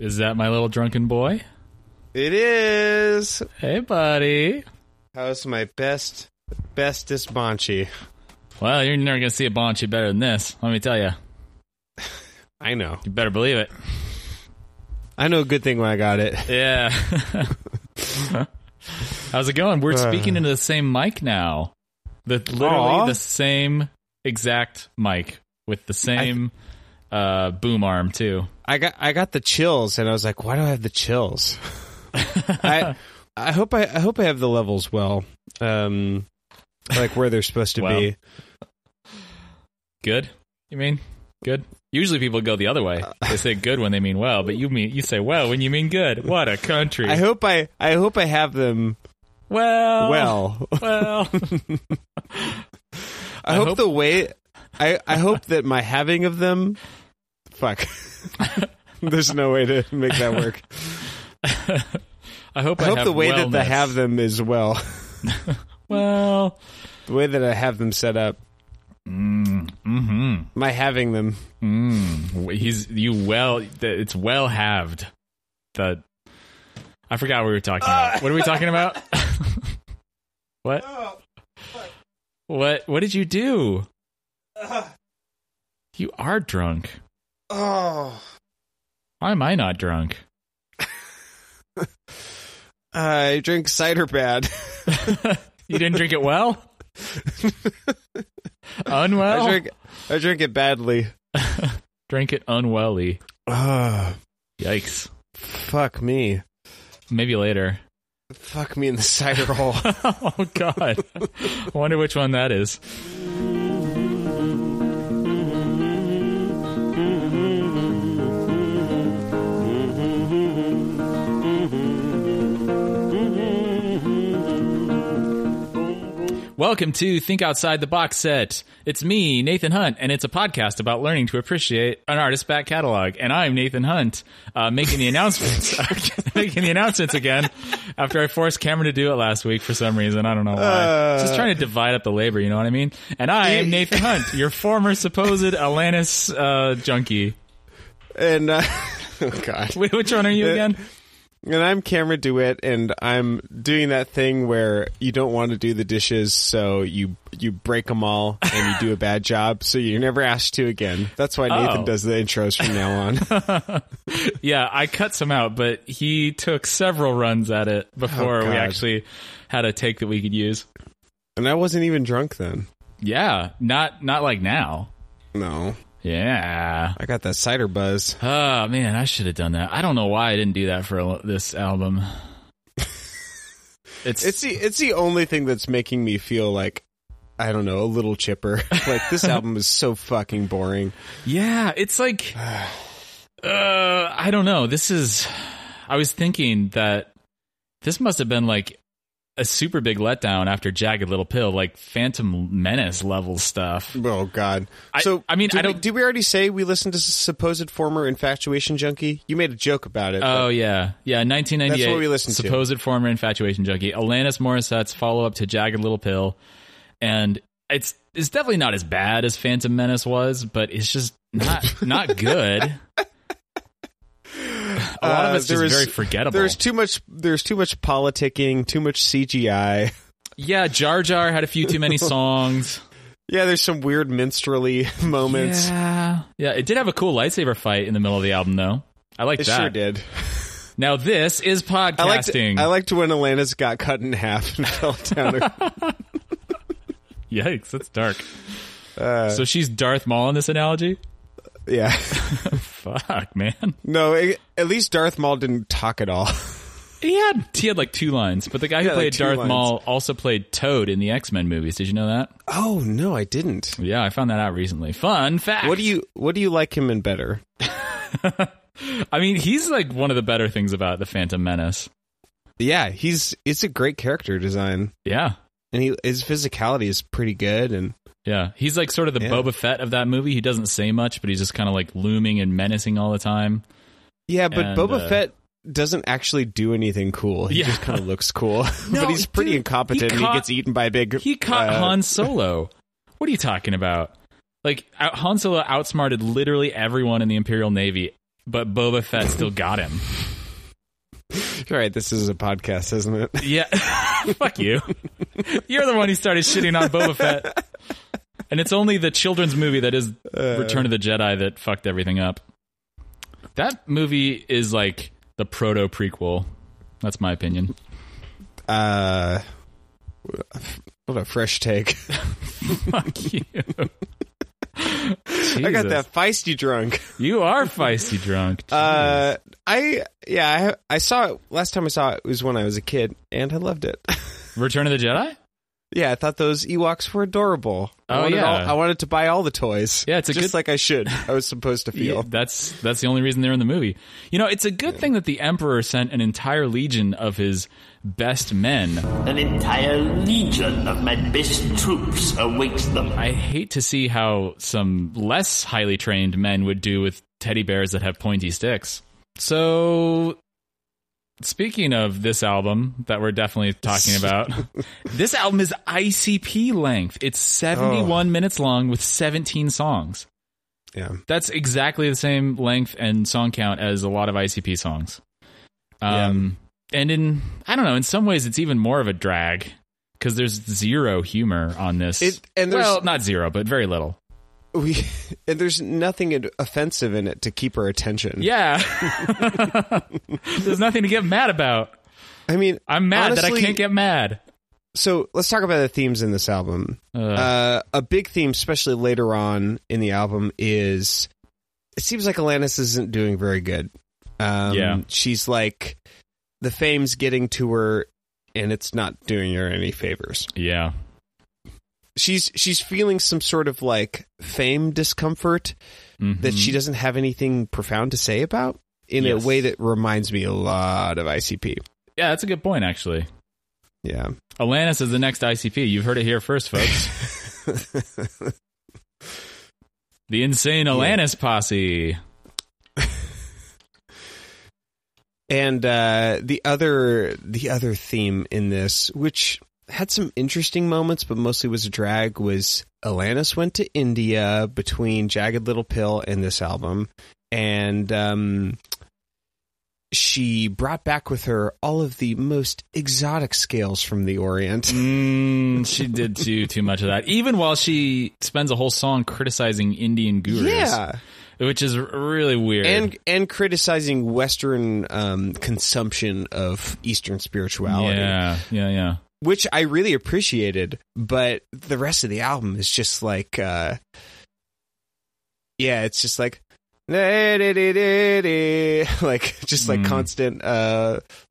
Is that my little drunken boy? It is. Hey, buddy. How's my bestest Bonchi? Well, you're never going to see a Bonchi better than this, let me tell you. I know. You better believe it. I know a good thing when I got it. Yeah. How's it going? We're speaking into the same mic now. The same exact mic with the same boom arm, too. I got the chills, and I was like, why do I have the chills? I hope I have the levels well, like where they're supposed to be. Good? You mean good? Usually people go the other way. They say good when they mean well, but you say well when you mean good. What a country. I hope I have them well. I hope the way I hope that my having of them fuck. There's no way to make that work. I hope the way wellness. That I have them is well. Well, the way that I have them set up. Mm-hmm. My having them. Mm. It's well halved. I forgot what we were talking about. What are we talking about? What? Oh, fuck. What did you do? You are drunk. Oh. Why am I not drunk? I drink cider bad. You didn't drink it well? Unwell? I drink it badly. Drink it unwellly. Yikes. Fuck me. Maybe later. Fuck me in the cider hole. Oh, God. I wonder which one that is. Welcome to Think Outside the Box Set. It's me, Nathan Hunt, and it's a podcast about learning to appreciate an artist's back catalog. And I'm Nathan Hunt, making the announcements, again after I forced Cameron to do it last week for some reason. I don't know why. Just trying to divide up the labor, you know what I mean? And I am Nathan Hunt, your former supposed Alanis junkie. And oh God, which one are you again? And I'm Cameron DeWitt, and I'm doing that thing where you don't want to do the dishes, so you break them all, and you do a bad job, so you're never asked to again. That's why Nathan does the intros from now on. Yeah, I cut some out, but he took several runs at it before we actually had a take that we could use. And I wasn't even drunk then. Yeah, not like now. No. Yeah. I got that cider buzz. Oh, man, I should have done that. I don't know why I didn't do that for this album. It's the only thing that's making me feel like, I don't know, a little chipper. Like, this album is so fucking boring. Yeah, it's like, I don't know. I was thinking that this must have been like a super big letdown after Jagged Little Pill, like Phantom Menace level stuff. Oh God! So I mean, did we already say we listened to Supposed Former Infatuation Junkie? You made a joke about it. Oh yeah, 1998. That's what we listened to. Supposed Former Infatuation Junkie, Alanis Morissette's follow up to Jagged Little Pill, and it's definitely not as bad as Phantom Menace was, but it's just not good. A lot of it's just very forgettable. There's too much politicking, too much CGI. Yeah, Jar Jar had a few too many songs. Yeah, there's some weird minstrelly moments. Yeah, it did have a cool lightsaber fight in the middle of the album, though. I liked that. It sure did. Now this is podcasting. I liked when Alanis got cut in half and fell down her. Yikes, that's dark. So she's Darth Maul in this analogy? Yeah. Fuck, man. No, at least Darth Maul didn't talk at all. He had like two lines, but the guy who played Darth Maul also played Toad in the X-Men movies. Did you know that? Oh, no, I didn't. Yeah, I found that out recently. Fun fact. What do you like him in better? I mean, he's like one of the better things about the Phantom Menace. Yeah, it's a great character design. Yeah. And his physicality is pretty good, and yeah, he's like sort of the Boba Fett of that movie. He doesn't say much, but he's just kind of like looming and menacing all the time. Yeah, but Boba Fett doesn't actually do anything cool. He just kind of looks cool. No, but he's pretty incompetent. He gets eaten by a big... He caught Han Solo. What are you talking about? Like, Han Solo outsmarted literally everyone in the Imperial Navy But Boba Fett still got him. You're right, this is a podcast, isn't it? Yeah. Fuck you. You're the one who started shitting on Boba Fett. And it's only the children's movie that is Return of the Jedi that fucked everything up. That movie is like the proto-prequel. That's my opinion. What a fresh take. Fuck you. Jesus. I got that feisty drunk. You are feisty drunk. I saw it last time I saw it was when I was a kid, and I loved it. Return of the Jedi? Yeah, I thought those Ewoks were adorable. I wanted to buy all the toys. Yeah, it's a just good... like I should. I was supposed to feel. Yeah, that's the only reason they're in the movie. You know, it's a good thing that the Emperor sent an entire legion of his best men. An entire legion of my best troops awaits them. I hate to see how some less highly trained men would do with teddy bears that have pointy sticks. So... Speaking of this album that we're definitely talking about, this album is ICP length. It's 71 minutes long with 17 songs. Yeah. That's exactly the same length and song count as a lot of ICP songs. And in some ways it's even more of a drag because there's zero humor on this. Not zero, but very little. And there's nothing offensive in it to keep our attention. Yeah. There's nothing to get mad about. I mean, I'm mad honestly, that I can't get mad. So let's talk about the themes in this album. A big theme, especially later on in the album, is it seems like Alanis isn't doing very good. She's like, the fame's getting to her and it's not doing her any favors. Yeah. She's feeling some sort of like fame discomfort that she doesn't have anything profound to say about in a way that reminds me a lot of ICP. Yeah, that's a good point, actually. Yeah. Alanis is the next ICP. You've heard it here first, folks. The Insane Alanis Posse. And the other theme in this, which... had some interesting moments, but mostly was a drag, was Alanis went to India between Jagged Little Pill and this album, and she brought back with her all of the most exotic scales from the Orient. She did do too much of that, even while she spends a whole song criticizing Indian gurus. Yeah. Which is really weird. And criticizing Western consumption of Eastern spirituality. Yeah. Which I really appreciated, but the rest of the album is just like, it's just like, constant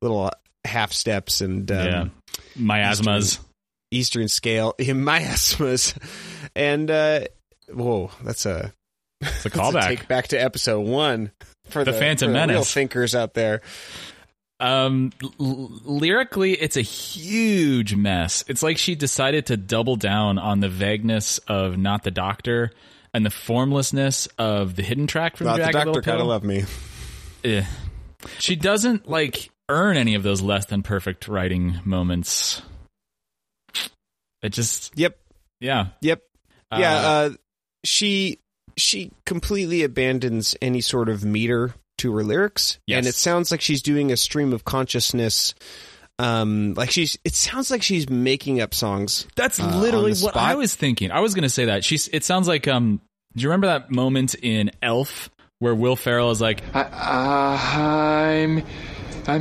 little half steps and miasmas, Eastern scale, miasmas, and whoa, that's a callback, take back to episode 1 for the Phantom Menace, real thinkers out there. Lyrically, it's a huge mess. It's like she decided to double down on the vagueness of Not the Doctor and the formlessness of the hidden track from Jagged Little Pill. Not the Doctor gotta love me. Yeah. She doesn't like earn any of those less than perfect writing moments. It just she completely abandons any sort of meter to her lyrics, and it sounds like she's doing a stream of consciousness. It sounds like she's making up songs. That's literally what I was thinking. I was going to say that it sounds like. Do you remember that moment in Elf where Will Ferrell is like, "I'm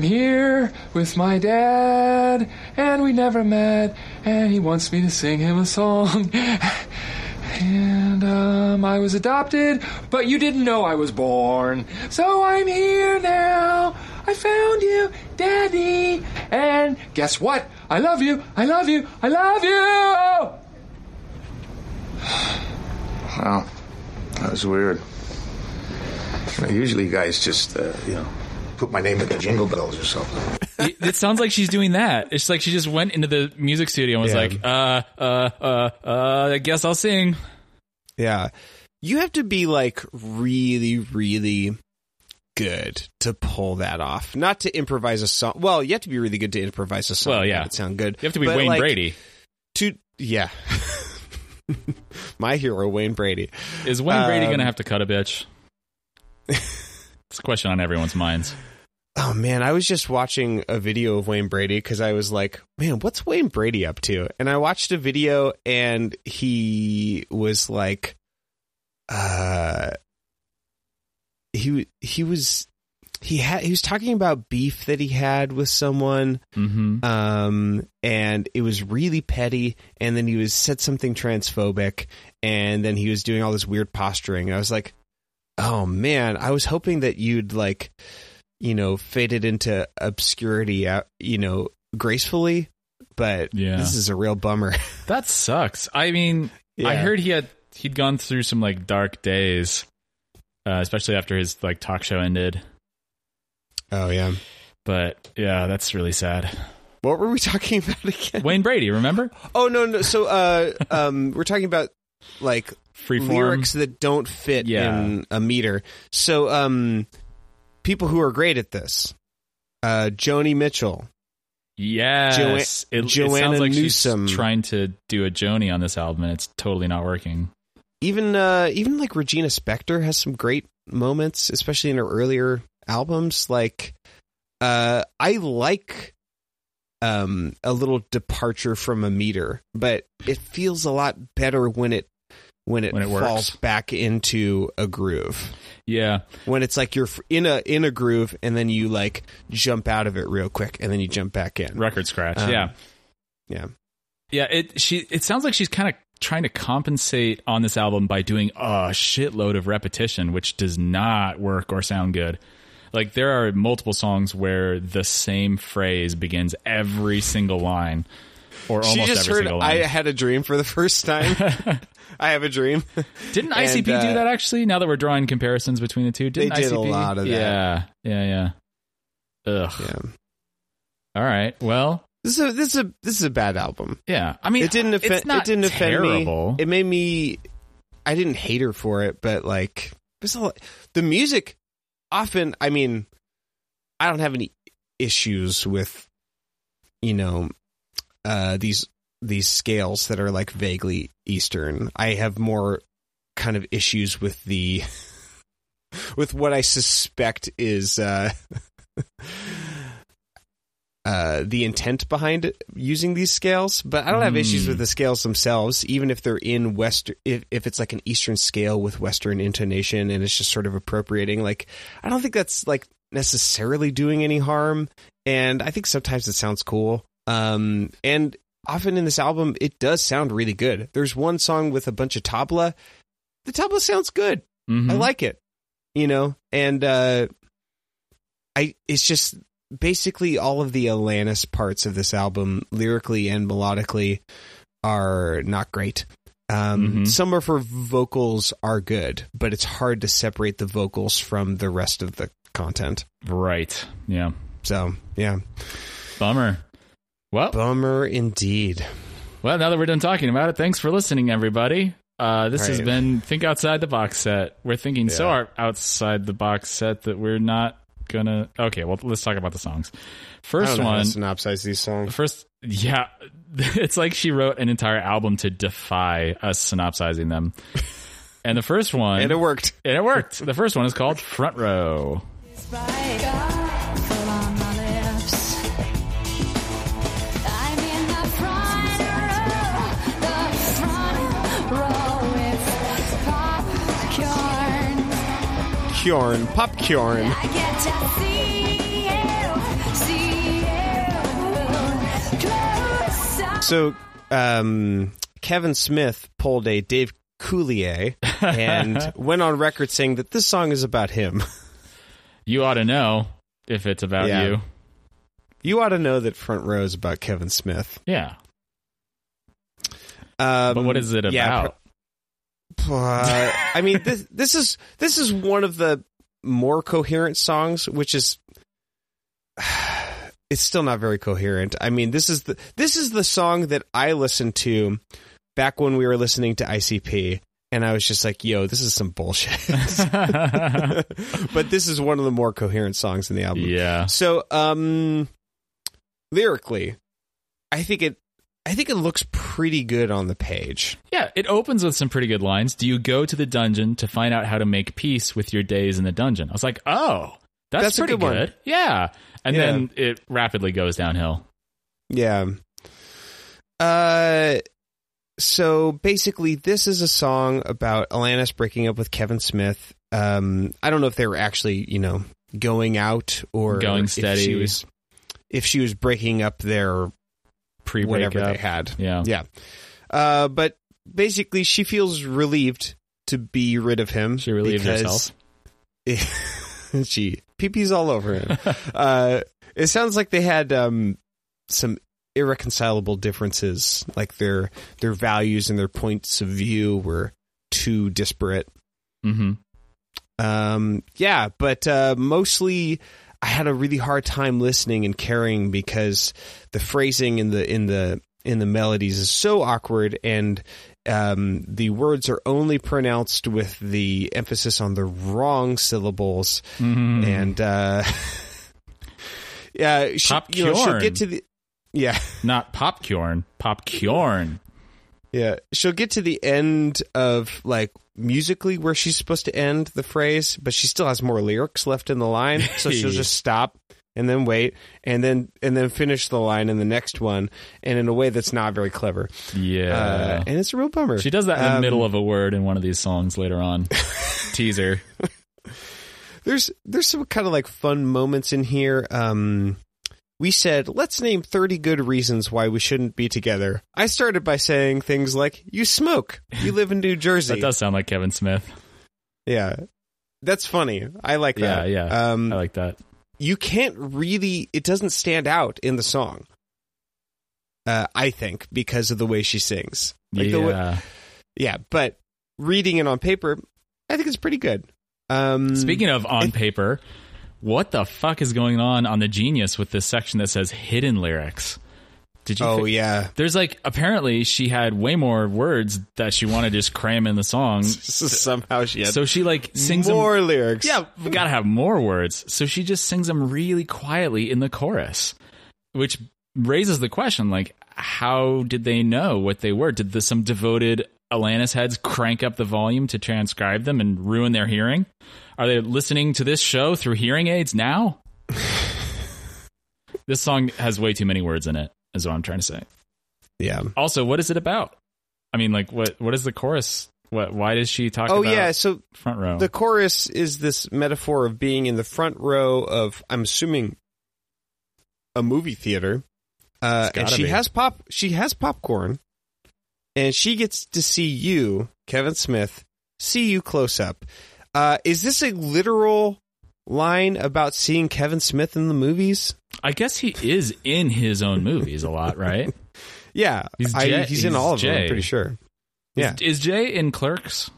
here with my dad, and we never met, and he wants me to sing him a song." And I was adopted, but you didn't know I was born. So I'm here now. I found you, Daddy. And guess what? I love you. I love you. I love you. Wow. That was weird. You know, usually guys just, put my name in the jingle bells or something. It sounds like she's doing that. It's like she just went into the music studio and was like, I guess I'll sing. Yeah. You have to be like really, really good to pull that off. Not to improvise a song. Well, you have to be really good to improvise a song. Well, yeah. It sound good. You have to be Wayne Brady. My hero, Wayne Brady. Is Wayne Brady going to have to cut a bitch? It's a question on everyone's minds. Oh, man, I was just watching a video of Wayne Brady because I was like, man, what's Wayne Brady up to? And I watched a video and he was like, he was talking about beef that he had with someone, and it was really petty. And then he said something transphobic, and then he was doing all this weird posturing. And I was like, oh man, I was hoping that you'd like, you know, faded into obscurity, you know, gracefully. But yeah, this is a real bummer. That sucks. I mean, yeah. I heard he'd gone through some like dark days, especially after his like talk show ended. Oh yeah, but yeah, that's really sad. What were we talking about again? Wayne Brady, remember? Oh no. So we're talking about like freeform lyrics that don't fit in a meter. So people who are great at this, Joni Mitchell. Yes, Joanna sounds like Newsom. She's trying to do a Joni on this album, and it's totally not working. Even like Regina Spektor has some great moments, especially in her earlier albums. Like I like a little departure from a meter, but it feels a lot better when it falls back into a groove. Yeah, when it's like you're in a groove and then you like jump out of it real quick and then you jump back in. Record scratch. Yeah it sounds like she's kind of trying to compensate on this album by doing a shitload of repetition, which does not work or sound good. Like, there are multiple songs where the same phrase begins every single line, or almost every single line. I had a dream for the first time. I have a dream. Didn't ICP do that, actually? Now that we're drawing comparisons between the two, didn't they did ICP? A lot of that. Yeah. Ugh. Yeah. All right. Well, this is a bad album. Yeah. I mean, it didn't offend me. It made me. I didn't hate her for it, but like, the music. Often, I mean, I don't have any issues with, you know, these scales that are like vaguely Eastern. I have more kind of issues with with what I suspect is the intent behind using these scales. But I don't have issues with the scales themselves, even if they're in Western, if it's like an Eastern scale with Western intonation and it's just sort of appropriating. Like, I don't think that's like necessarily doing any harm. And I think sometimes it sounds cool. And often in this album, it does sound really good. There's one song with a bunch of tabla. The tabla sounds good. I like it, you know, and it's just basically all of the Alanis parts of this album, lyrically and melodically, are not great. Some of her vocals are good, but it's hard to separate the vocals from the rest of the content. Right. Yeah. So, yeah. Bummer. Well, bummer indeed. Well, now that we're done talking about it, thanks for listening, everybody. This has been Think Outside the Box Set. We're thinking so outside the box set that we're not gonna. Okay, well, let's talk about the songs. First one, synopsize these songs. First, yeah, it's like she wrote an entire album to defy us synopsizing them. And the first one, and it worked. The first one is called Front Row. Popcorn. I get to see you. So, Kevin Smith pulled a Dave Coulier and went on record saying that this song is about him. You ought to know if it's about you. You ought to know that Front Row is about Kevin Smith. Yeah. But what is it about? I mean, this is one of the more coherent songs, which is it's still not very coherent. I mean, this is the song that I listened to back when we were listening to ICP, and I was just like, yo, this is some bullshit. But this is one of the more coherent songs in the album. Yeah. So lyrically, I think it I think it looks pretty good on the page. Yeah, it opens with some pretty good lines. Do you go to the dungeon to find out how to make peace with your days in the dungeon? I was like, oh, that's pretty good. Yeah. And then it rapidly goes downhill. Yeah. So basically, this is a song about Alanis breaking up with Kevin Smith. I don't know if they were actually, you know, going out or going steady. If she was breaking up their pre-breakup, whatever they had. Yeah. Yeah. But basically, she feels relieved to be rid of him. She relieved herself. She pee-pees all over him. It sounds like they had some irreconcilable differences, like their values and their points of view were too disparate. Mm-hmm. Yeah, but mostly I had a really hard time listening and caring because the phrasing in the melodies is so awkward, and the words are only pronounced with the emphasis on the wrong syllables. Mm-hmm. And yeah, she'll get to the not popcorn. Yeah, she'll get to the end of, like, musically where she's supposed to end the phrase, but she still has more lyrics left in the line, so she'll just stop and then wait and then finish the line in the next one, and in a way that's not very clever. Yeah. And it's a real bummer. She does that in the middle of a word in one of these songs later on. Teaser. There's some kind of, like, fun moments in here. We said, let's name 30 good reasons why we shouldn't be together. I started by saying things like, you smoke, you live in New Jersey. That does sound like Kevin Smith. Yeah. That's funny. I like that. Yeah. I like that. You can't really, it doesn't stand out in the song. I think because of the way she sings. Like but reading it on paper, I think it's pretty good. Speaking of on paper, what the fuck is going on the Genius with this section that says hidden lyrics? Did you? Oh, yeah. There's, like, apparently she had way more words that she wanted to just cram in the song. Somehow she had. So she, like, sings more lyrics. Yeah, we gotta have more words. So she just sings them really quietly in the chorus, which raises the question, like, how did they know what they were? Did some devoted Alanis heads crank up the volume to transcribe them and ruin their hearing? Are they listening to this show through hearing aids now? This song has way too many words in it, is what I'm trying to say. Yeah. Also, what is it about? I mean, like, what is the chorus? Why does she talk about front row? The chorus is this metaphor of being in the front row of, I'm assuming, a movie theater. And she has popcorn. And she gets to see you, Kevin Smith, see you close up. Is this a literal line about seeing Kevin Smith in the movies? I guess he is in his own movies a lot, right? Yeah. He's in all of them, I'm pretty sure. Yeah. Is Jay in Clerks?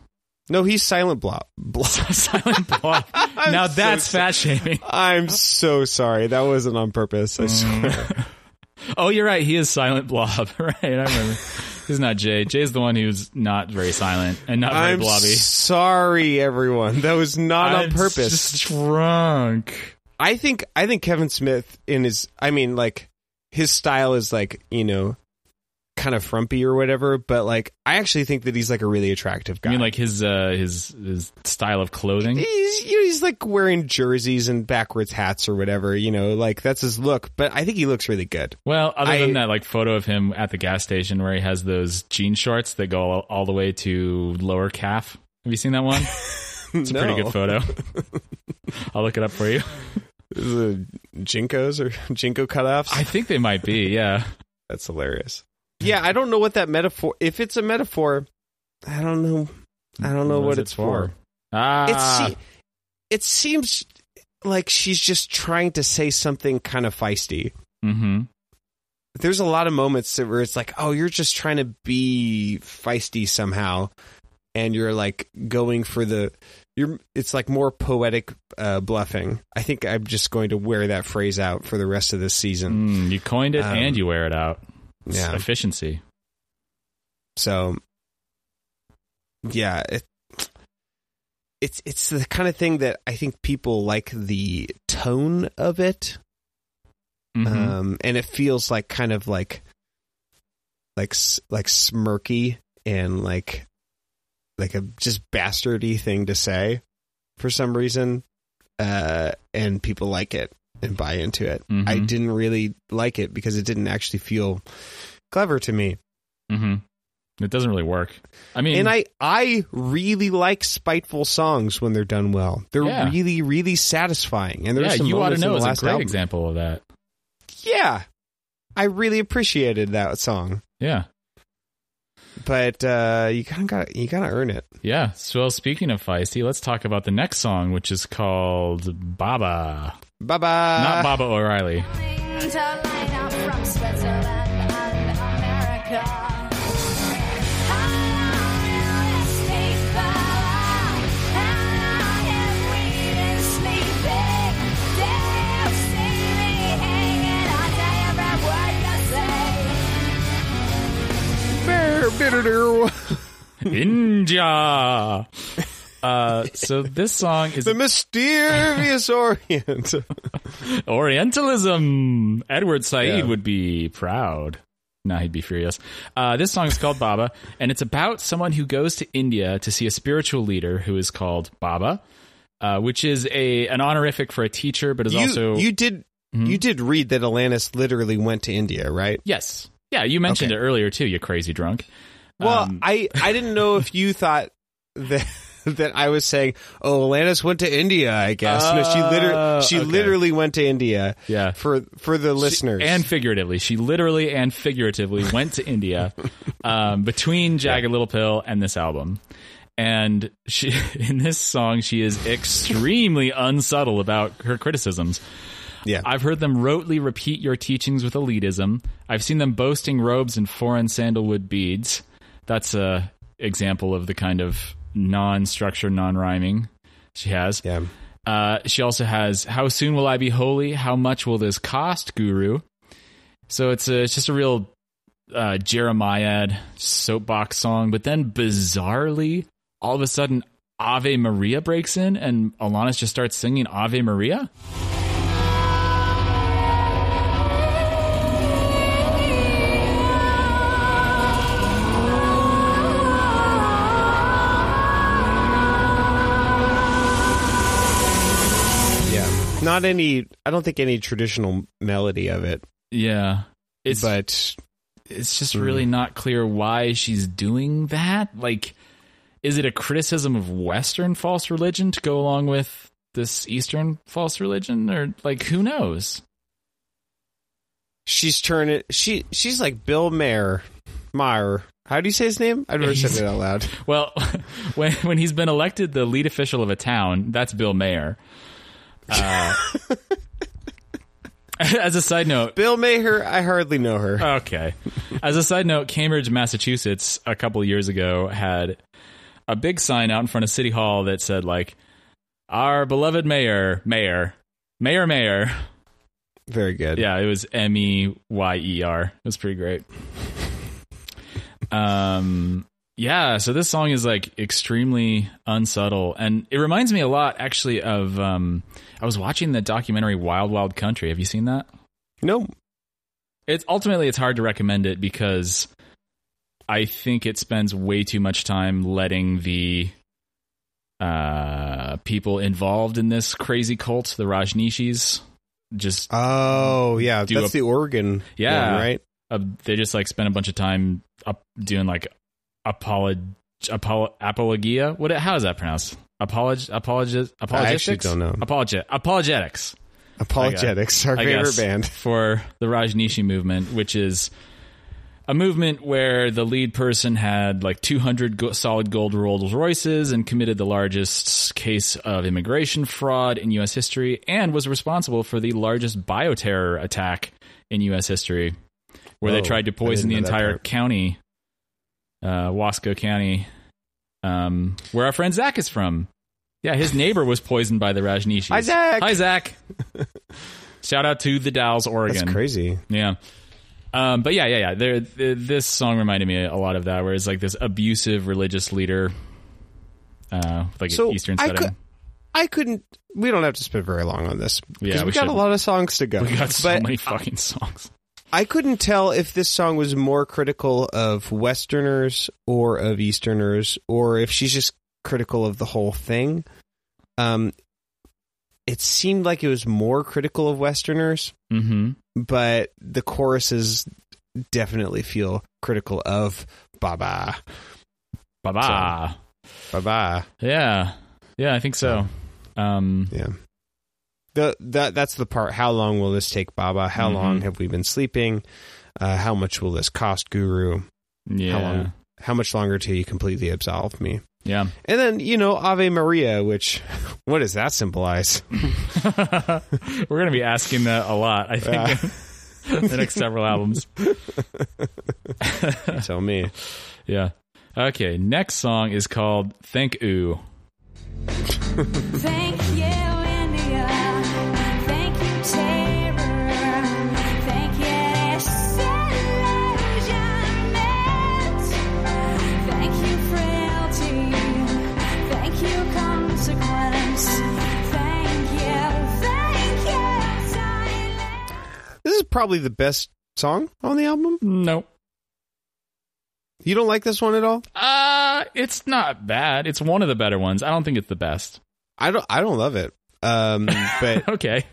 No, he's Silent Blob. Silent Blob. Now that's fat shaming. I'm so sorry. That wasn't on purpose, I swear. Oh, you're right. He is Silent Blob. Right, I remember. He's not Jay. Jay's the one who's not very silent and not very blobby. Sorry, everyone. That was not on purpose. Just drunk. I think Kevin Smith in his, I mean, like, his style is, like, you know, kind of frumpy or whatever, but, like, I actually think that he's, like, a really attractive guy. I mean, like, his style of clothing. He's like wearing jerseys and backwards hats or whatever, you know, like, that's his look, but I think he looks really good. Well, other than that, like, photo of him at the gas station where he has those jean shorts that go all the way to lower calf. Have you seen that one? It's a pretty good photo. I'll look it up for you. Is it JNCOs or JNCO cutoffs? I think they might be, yeah. That's hilarious. Yeah, I don't know what that metaphor... If it's a metaphor, I don't know. I don't know what it's for. It seems like she's just trying to say something kind of feisty. Mm-hmm. There's a lot of moments where it's like, oh, you're just trying to be feisty somehow, and you're, like, going for the... It's like more poetic bluffing. I think I'm just going to wear that phrase out for the rest of this season. You coined it and you wear it out. Yeah. Efficiency. So, yeah, it's the kind of thing that I think people like the tone of it, and it feels like kind of like like smirky and like a just bastardy thing to say for some reason. And people like it and buy into it. Mm-hmm. I didn't really like it because it didn't actually feel clever to me. Mm-hmm. It doesn't really work. I mean, and I really like spiteful songs when they're done well. They're really, really satisfying. And there's some You Ought to Know is a great example of that. Yeah, I really appreciated that song. Yeah, but you gotta earn it. Yeah. So, well, speaking of feisty, let's talk about the next song, which is called Baba, not Baba O'Riley. Ninja. So this song is the mysterious Orient. Orientalism. Edward Said would be proud. No, he'd be furious. This song is called Baba, and it's about someone who goes to India to see a spiritual leader who is called Baba, which is an honorific for a teacher, but is also you did read that Alanis literally went to India, right? Yes. Yeah, you mentioned it earlier, too, you crazy drunk. Well, I didn't know if you thought that I was saying, oh, Alanis went to India, I guess. No, she literally went to India for the listeners. And figuratively. She literally and figuratively went to India between Jagged Little Pill and this album. And in this song, she is extremely unsubtle about her criticisms. Yeah. I've heard them rotely repeat your teachings with elitism. I've seen them boasting robes and foreign sandalwood beads. That's a example of the kind of non-structure, non-rhyming she has. Yeah. She also has, how soon will I be holy? How much will this cost, guru? So it's just a real Jeremiah soapbox song. But then bizarrely, all of a sudden, Ave Maria breaks in and Alanis just starts singing Ave Maria. Not any, I don't think any traditional melody of it. Yeah. It's just really not clear why she's doing that. Like, is it a criticism of Western false religion to go along with this Eastern false religion? Or, like, who knows? She's turning, she's like Bill Maher. How do you say his name? I've never said it out loud. Well, when he's been elected the lead official of a town, that's Bill Maher. As a side note, Bill Maher, I hardly know her. Okay. As a side note, Cambridge, Massachusetts, a couple of years ago had a big sign out in front of City Hall that said, like, our beloved mayor. Very good. Yeah, it was MEYER. It was pretty great. Yeah, so this song is, like, extremely unsubtle, and it reminds me a lot, actually, of, I was watching the documentary Wild Wild Country. Have you seen that? No. Ultimately, it's hard to recommend it because I think it spends way too much time letting the people involved in this crazy cult, the Rajneeshis, just... Oh, yeah, that's the Oregon one, right? They just, like, spent a bunch of time up doing, like... apologia. What? How is that pronounced? Apologetics. I actually don't know. Apologetics. Apologetics. Our favorite band for the Rajneeshi movement, which is a movement where the lead person had like 200 solid gold Rolls Royces and committed the largest case of immigration fraud in U.S. history, and was responsible for the largest bioterror attack in U.S. history, where they tried to poison the entire county. Wasco County, where our friend Zach is from. Yeah, his neighbor was poisoned by the Rajneeshis. Hi, Zach! Hi, Zach! Shout out to the Dalles, Oregon. That's crazy. Yeah. But this song reminded me a lot of that, where it's like this abusive religious leader, an Eastern setting. We don't have to spend very long on this. Yeah, we've got a lot of songs to go. We got so many fucking songs. I couldn't tell if this song was more critical of Westerners or of Easterners, or if she's just critical of the whole thing. It seemed like it was more critical of Westerners, but the choruses definitely feel critical of Baba. Baba. So, Baba. Yeah. Yeah, I think so. Yeah. That's the part. How long will this take, Baba? How long have we been sleeping? How much will this cost, Guru? Yeah. How much longer till you completely absolve me? Yeah. And then, you know, Ave Maria, which, what does that symbolize? We're going to be asking that a lot, I think, in the next several albums. Tell me. Yeah. Okay, next song is called Thank Oo. Thank you. This is probably the best song on the album. No. You don't like this one at all? It's not bad. It's one of the better ones. I don't think it's the best. I don't love it. But okay.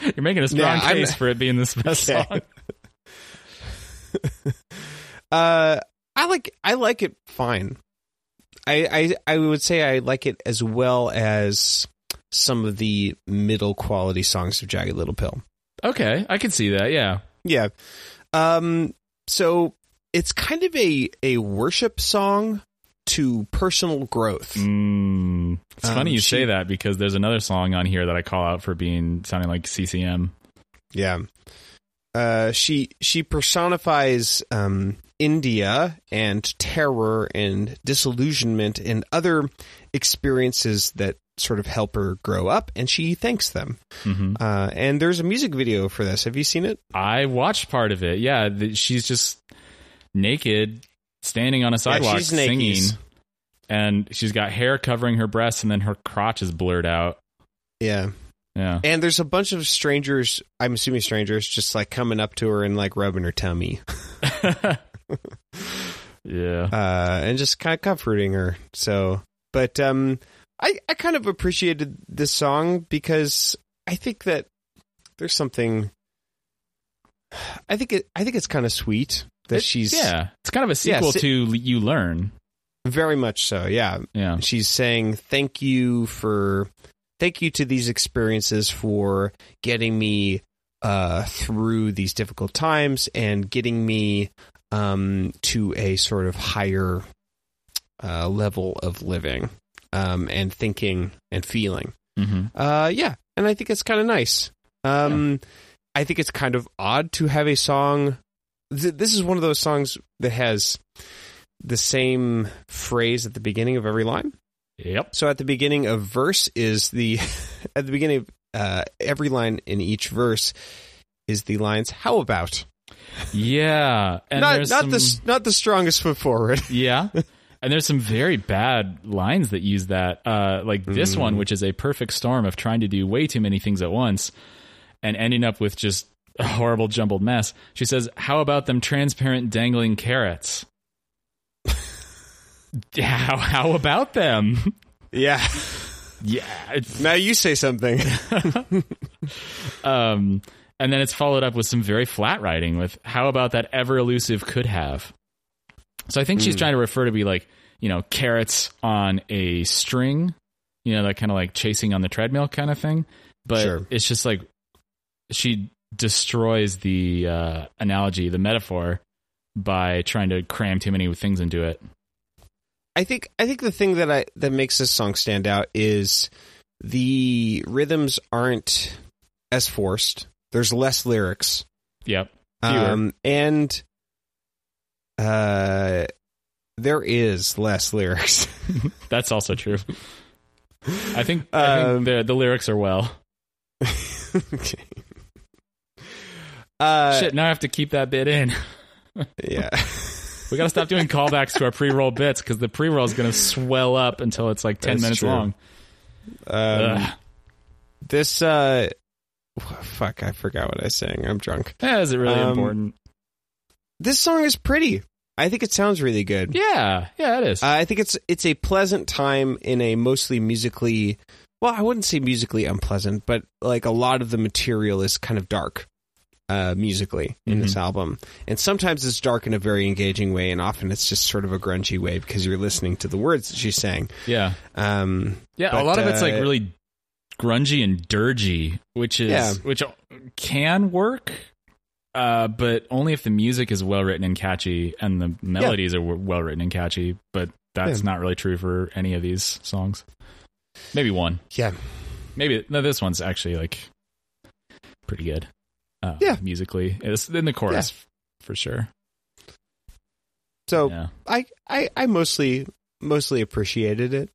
You're making a strong case for it being this best song. I like it fine. I would say I like it as well as some of the middle quality songs of Jagged Little Pill. Okay, I can see that, yeah. Yeah. So it's kind of a worship song to personal growth. It's funny you say that, because there's another song on here that I call out for being sounding like CCM. Yeah. She personifies India and terror and disillusionment and other experiences that sort of help her grow up, and she thanks them. And there's a music video for this. Have you seen it? I watched part of it. Yeah, she's just naked, standing on a sidewalk, singing, and she's got hair covering her breasts, and then her crotch is blurred out. Yeah. Yeah. And there's a bunch of strangers, I'm assuming strangers, just like coming up to her and like rubbing her tummy. Yeah. And just kind of comforting her. So, but I kind of appreciated this song, because I think that there's something, I think it's kind of sweet that she's. Yeah. It's kind of a sequel to You Learn. Very much so. Yeah. Yeah. She's saying, thank you to these experiences for getting me through these difficult times and getting me to a sort of higher level of living and thinking and feeling. Yeah, and I think it's kind of nice. I think it's kind of odd to have a song. This is one of those songs that has the same phrase at the beginning of every line. Yep. So at the beginning of verse is at the beginning of every line in each verse is the lines, how about? Yeah. And not the strongest foot forward. Yeah. And there's some very bad lines that use that, like this one, which is a perfect storm of trying to do way too many things at once and ending up with just a horrible jumbled mess. She says, how about them transparent dangling carrots? How about them? Yeah. Yeah. Now you say something. And then it's followed up with some very flat writing with, how about that ever elusive could have? So I think she's trying to refer to be like, you know, carrots on a string, you know, that kind of like chasing on the treadmill kind of thing. But it's just like she destroys the analogy, the metaphor, by trying to cram too many things into it. I think the thing that makes this song stand out is the rhythms aren't as forced. There's less lyrics. Yep. And there is less lyrics. That's also true. I think the lyrics are well. Okay. Shit, now I have to keep that bit in. Yeah. We got to stop doing callbacks to our pre-roll bits, because the pre-roll is going to swell up until it's like 10 minutes long. I forgot what I was saying. I'm drunk. Is it really important? This song is pretty. I think it sounds really good. Yeah, yeah, it is. I think it's a pleasant time in a mostly musically, well, I wouldn't say musically unpleasant, but like a lot of the material is kind of dark musically in this album. And sometimes it's dark in a very engaging way, and often it's just sort of a grungy way because you're listening to the words that she's saying. Yeah. A lot of it's like really grungy and dirgy, which is which can work. But only if the music is well-written and catchy and the melodies are well-written and catchy, but that's not really true for any of these songs. Maybe one. Yeah. Maybe. No, this one's actually like pretty good. Musically. It's in the chorus for sure. So I mostly appreciated it.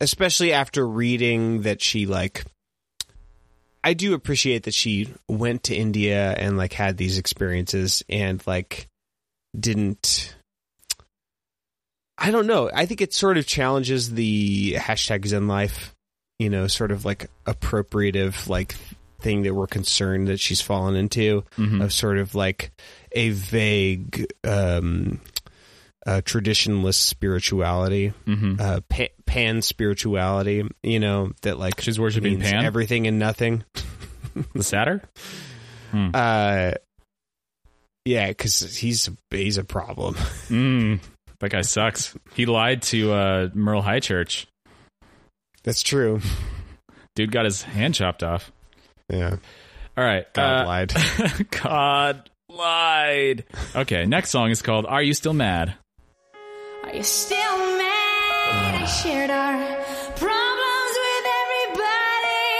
Especially after reading that she like, I do appreciate that she went to India and like had these experiences and like didn't, I don't know. I think it sort of challenges the hashtag Zen life, you know, sort of like appropriative, like thing that we're concerned that she's fallen into of sort of like a vague, traditionalist spirituality, pan spirituality, you know, that like she's worshiping Pan, everything and nothing. Saturn? Yeah, because he's a problem. That guy sucks. He lied to Merle Highchurch. That's true. Dude got his hand chopped off. Yeah. All right. God lied. God lied. Okay, next song is called Are You Still Mad? Are you still mad? I shared our problems with everybody.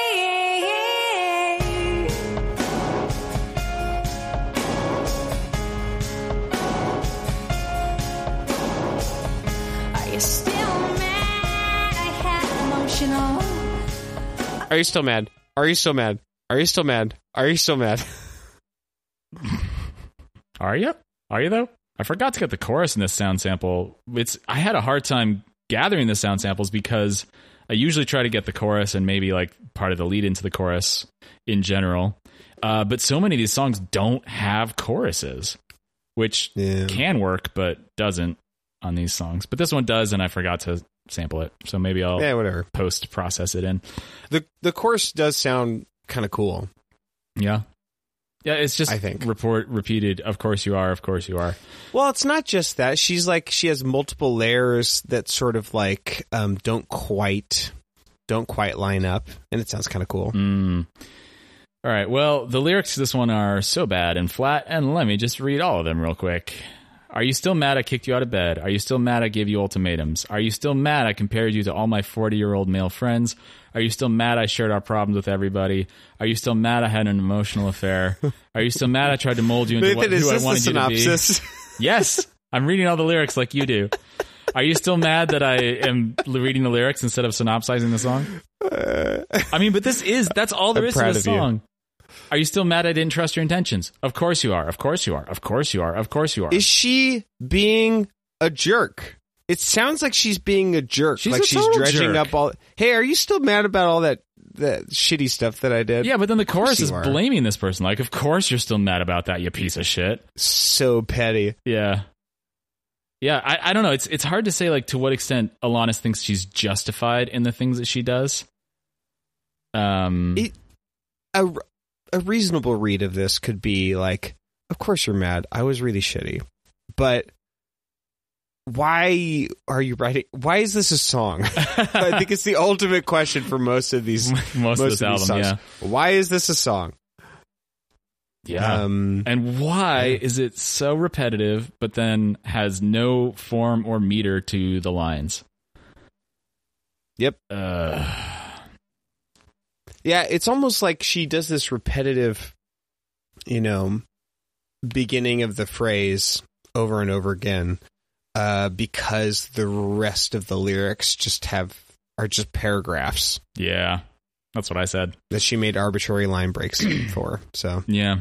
Are you still mad? I had emotional. Are you still mad? Are you still mad? Are you still mad? Are you still mad? Are you? Are you though? I forgot to get the chorus in this sound sample. I had a hard time gathering the sound samples because I usually try to get the chorus and maybe like part of the lead into the chorus in general. But so many of these songs don't have choruses, which can work, but doesn't on these songs. But this one does, and I forgot to sample it. So maybe I'll post process it in. The chorus does sound kind of cool. Yeah. Yeah, it's just repeated, of course you are, of course you are. Well, it's not just that. She's like, she has multiple layers that sort of like don't quite line up, and it sounds kind of cool. All right, well, the lyrics to this one are so bad and flat, and let me just read all of them real quick. Are you still mad I kicked you out of bed? Are you still mad I gave you ultimatums? Are you still mad I compared you to all my 40-year-old male friends? Are you still mad I shared our problems with everybody? Are you still mad I had an emotional affair? Are you still mad I tried to mold you into who I wanted you to be? Yes, I'm reading all the lyrics like you do. Are you still mad that I am reading the lyrics instead of synopsizing the song? I mean, but that's all there is to the song. Are you still mad I didn't trust your intentions? Of course you are. Of course you are. Of course you are. Of course you are. Is she being a jerk? It sounds like she's being a jerk. She's dredging up all. Hey, are you still mad about all that shitty stuff that I did? Yeah, but then the chorus is blaming this person. Like, of course you're still mad about that, you piece of shit. So petty. Yeah. Yeah, I don't know. It's hard to say like to what extent Alanis thinks she's justified in the things that she does. A reasonable read of this could be like, of course you're mad. I was really shitty, but why are you writing? Why is this a song? I think it's the ultimate question for most of these, most of this album. Songs. Yeah. Why is this a song? Yeah. And why is it so repetitive, but then has no form or meter to the lines? Yep. Yeah, it's almost like she does this repetitive, you know, beginning of the phrase over and over again, because the rest of the lyrics are just paragraphs. Yeah, that's what I said. That she made arbitrary line breaks for. So yeah,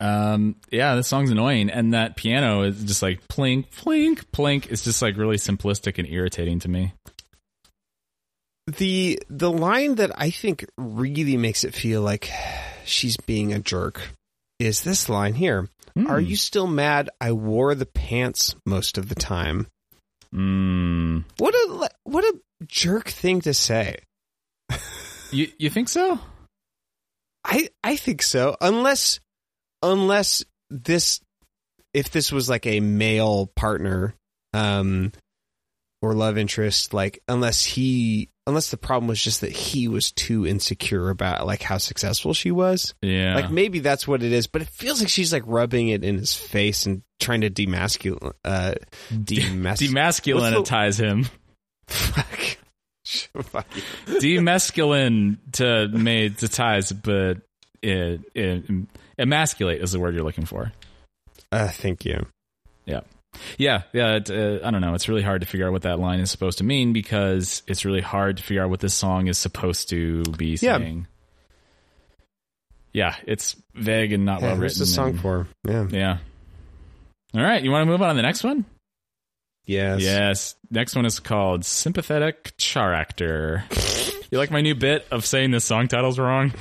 this song's annoying, and that piano is just like plink, plink, plink. It's just like really simplistic and irritating to me. The line that I think really makes it feel like she's being a jerk is this line here. Are you still mad I wore the pants most of the time? What a jerk thing to say. You think so? I think so. Unless if this was like a male partner, or love interest, like unless the problem was just that he was too insecure about like how successful she was. Yeah. Like maybe that's what it is, but it feels like she's like rubbing it in his face and trying to demasculinize him. Fuck. Demasculine to made to ties, but emasculate is the word you're looking for. Thank you. Yeah. I don't know. It's really hard to figure out what that line is supposed to mean because it's really hard to figure out what this song is supposed to be saying. Yeah, it's vague and not well written. What's the song for? Yeah. All right, you want to move on to the next one? Yes. Next one is called Sympathetic Char Actor. You like my new bit of saying the song title's wrong?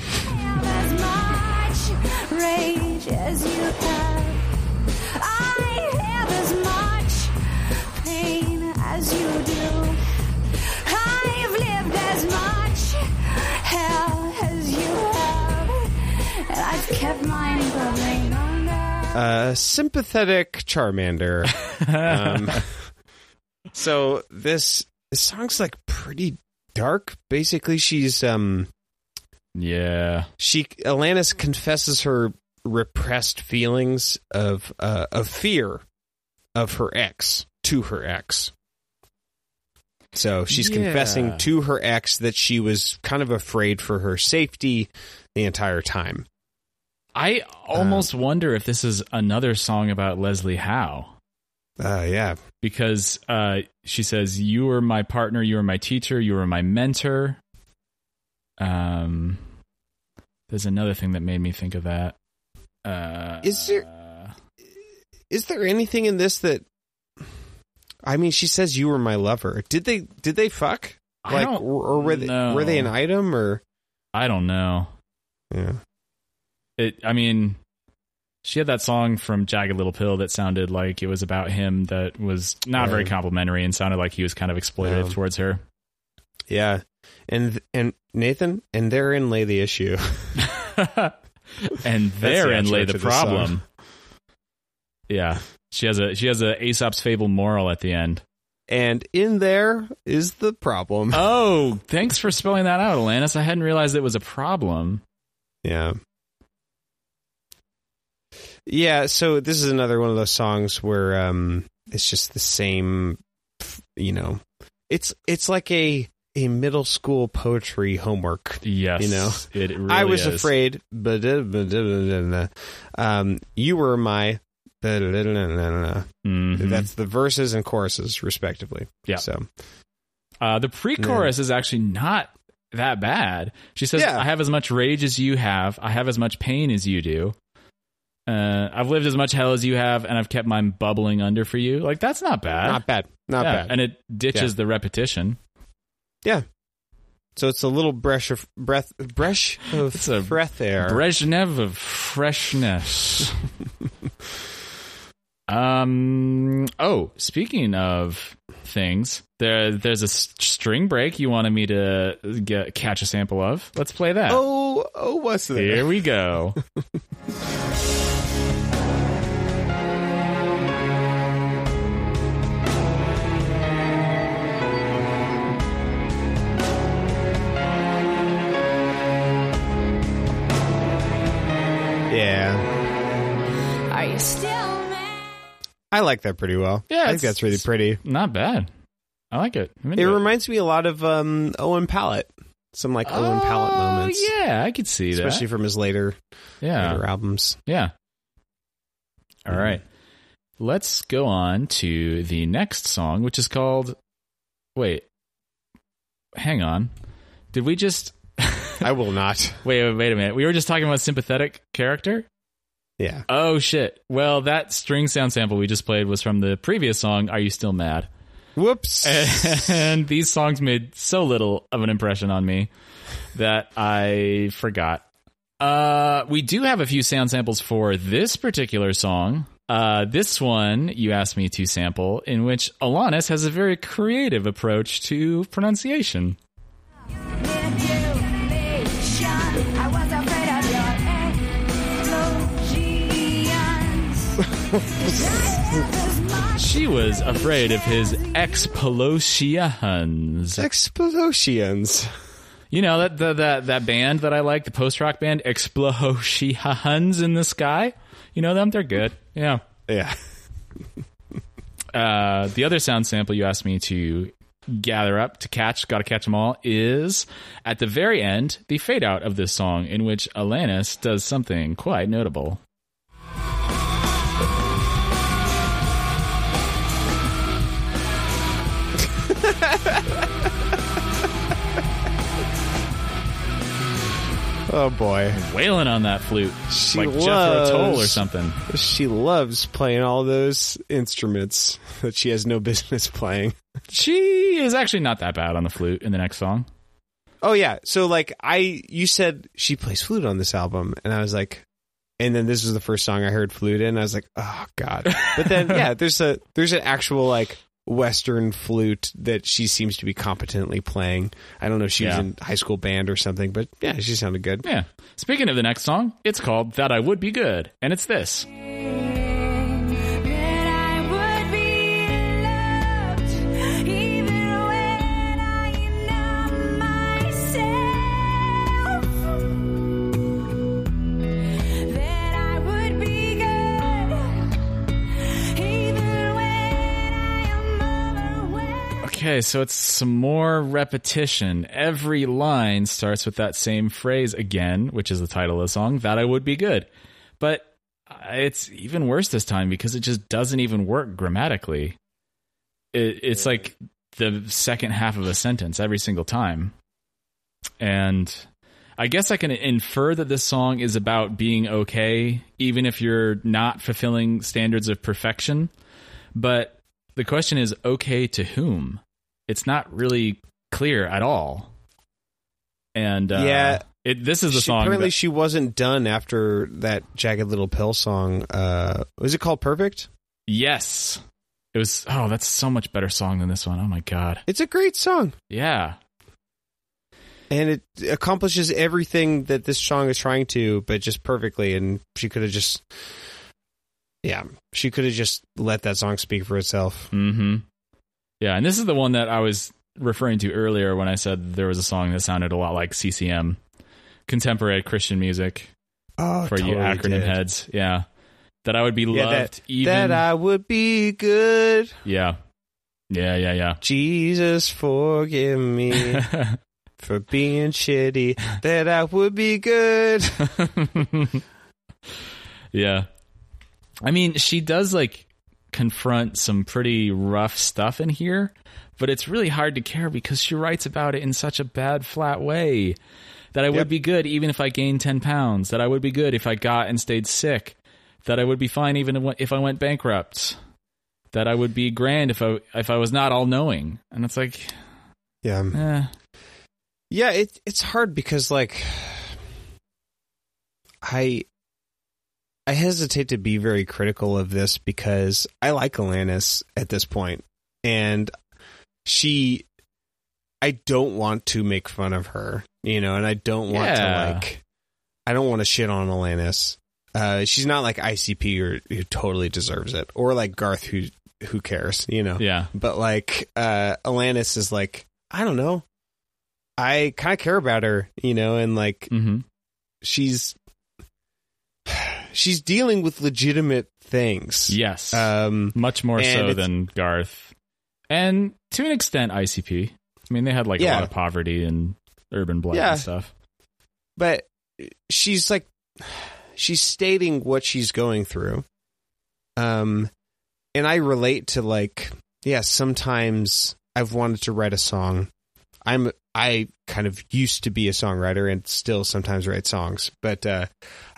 Sympathetic Charmander. So this song's like pretty dark. Basically, she's Alanis confesses her repressed feelings of fear of her ex to her ex. So she's confessing to her ex that she was kind of afraid for her safety the entire time. I almost wonder if this is another song about Leslie Howe. Because she says, you were my partner, you were my teacher, you were my mentor. There's another thing that made me think of that. Is there anything in this that... I mean, she says you were my lover. Did they fuck? Like, or were they an item? Or I don't know. Yeah. She had that song from Jagged Little Pill that sounded like it was about him that was not very complimentary and sounded like he was kind of exploitative towards her. Yeah. And Nathan, and therein lay the issue. And therein lay the problem. Yeah. She has a Aesop's Fable moral at the end. And in there is the problem. Oh, thanks for spelling that out, Alanis. I hadn't realized it was a problem. Yeah. Yeah, so this is another one of those songs where it's just the same, you know. It's like a middle school poetry homework. Yes, you know. It really I was afraid, but you were my. That's the verses and choruses, respectively. Yeah. So, the pre-chorus is actually not that bad. She says, "I have as much rage as you have. I have as much pain as you do. I've lived as much hell as you have, and I've kept mine bubbling under for you." Like, that's not bad. Not bad. And it ditches the repetition. Yeah. So it's a little Brezhnev of freshness. Speaking of things, there's a string break you wanted me to catch a sample of. Let's play that. Oh, what's that? Here we go. Yeah. Are you still mad? I like that pretty well. Yeah, I think that's really pretty. Not bad. I like it. It reminds me a lot of Owen Pallett. Some like Owen Pallett moments. Yeah, I could see that. Especially from his later albums. Yeah. All right. Let's go on to the next song, which is called... Wait. Hang on. Did we just... I will not. Wait a minute. We were just talking about sympathetic character? Yeah. Oh, shit. Well, that string sound sample we just played was from the previous song, Are You Still Mad? Whoops. And these songs made so little of an impression on me that I forgot. We do have a few sound samples for this particular song. This one you asked me to sample, in which Alanis has a very creative approach to pronunciation. She was afraid of his explosions. Explosions. You know that band that I like, the post rock band Explosions in the Sky. You know them? They're good. Yeah. Yeah. The other sound sample you asked me to gather up to catch, gotta catch them all, is at the very end, the fade out of this song, in which Alanis does something quite notable. Oh boy, wailing on that flute, she like loves, Jethro Tull or something. She loves playing all those instruments that she has no business playing. She is actually not that bad on the flute in the next song. Oh yeah, so like you said she plays flute on this album, and I was like, and then this was the first song I heard flute in. I was like, oh god. But then yeah, there's an actual like Western flute that she seems to be competently playing. I don't know if she was in high school band or something, but yeah, she sounded good. Yeah. Speaking of the next song, it's called That I Would Be Good, and it's this. Okay, so it's some more repetition. Every line starts with that same phrase again, which is the title of the song, That I Would Be Good. But it's even worse this time because it just doesn't even work grammatically. It's like the second half of a sentence every single time. And I guess I can infer that this song is about being okay, even if you're not fulfilling standards of perfection. But the question is, okay to whom? It's not really clear at all. And this is the song. Apparently she wasn't done after that Jagged Little Pill song. Was it called Perfect? Yes. It was. Oh, that's so much better song than this one. Oh, my God. It's a great song. Yeah. And it accomplishes everything that this song is trying to, but just perfectly. And she could have just... Yeah, she could have just let that song speak for itself. Mm-hmm. Yeah, and this is the one that I was referring to earlier when I said there was a song that sounded a lot like CCM, Contemporary Christian Music, for totally you acronym heads. Yeah, that I would be loved even... That I would be good. Yeah. Yeah. Jesus, forgive me for being shitty. That I would be good. Yeah. I mean, she does, like, confront some pretty rough stuff in here, but it's really hard to care because she writes about it in such a bad, flat way. That I would be good even if I gained 10 pounds. That I would be good if I got and stayed sick. That I would be fine even if I went bankrupt. That I would be grand if I was not all-knowing. And it's like... Yeah. Yeah, it's hard because, like, I hesitate to be very critical of this because I like Alanis at this point, and I don't want to make fun of her, you know, and I don't want to I don't want to shit on Alanis. She's not like ICP who totally deserves it, or like Garth who cares, you know? Yeah. But like, Alanis is like, I don't know. I kind of care about her, you know? And like, She's dealing with legitimate things. Yes. Much more so than Garth. And to an extent, ICP. I mean, they had like a lot of poverty and urban black and stuff. But she's like, she's stating what she's going through. And I relate to like, sometimes I've wanted to write a song. I kind of used to be a songwriter and still sometimes write songs, but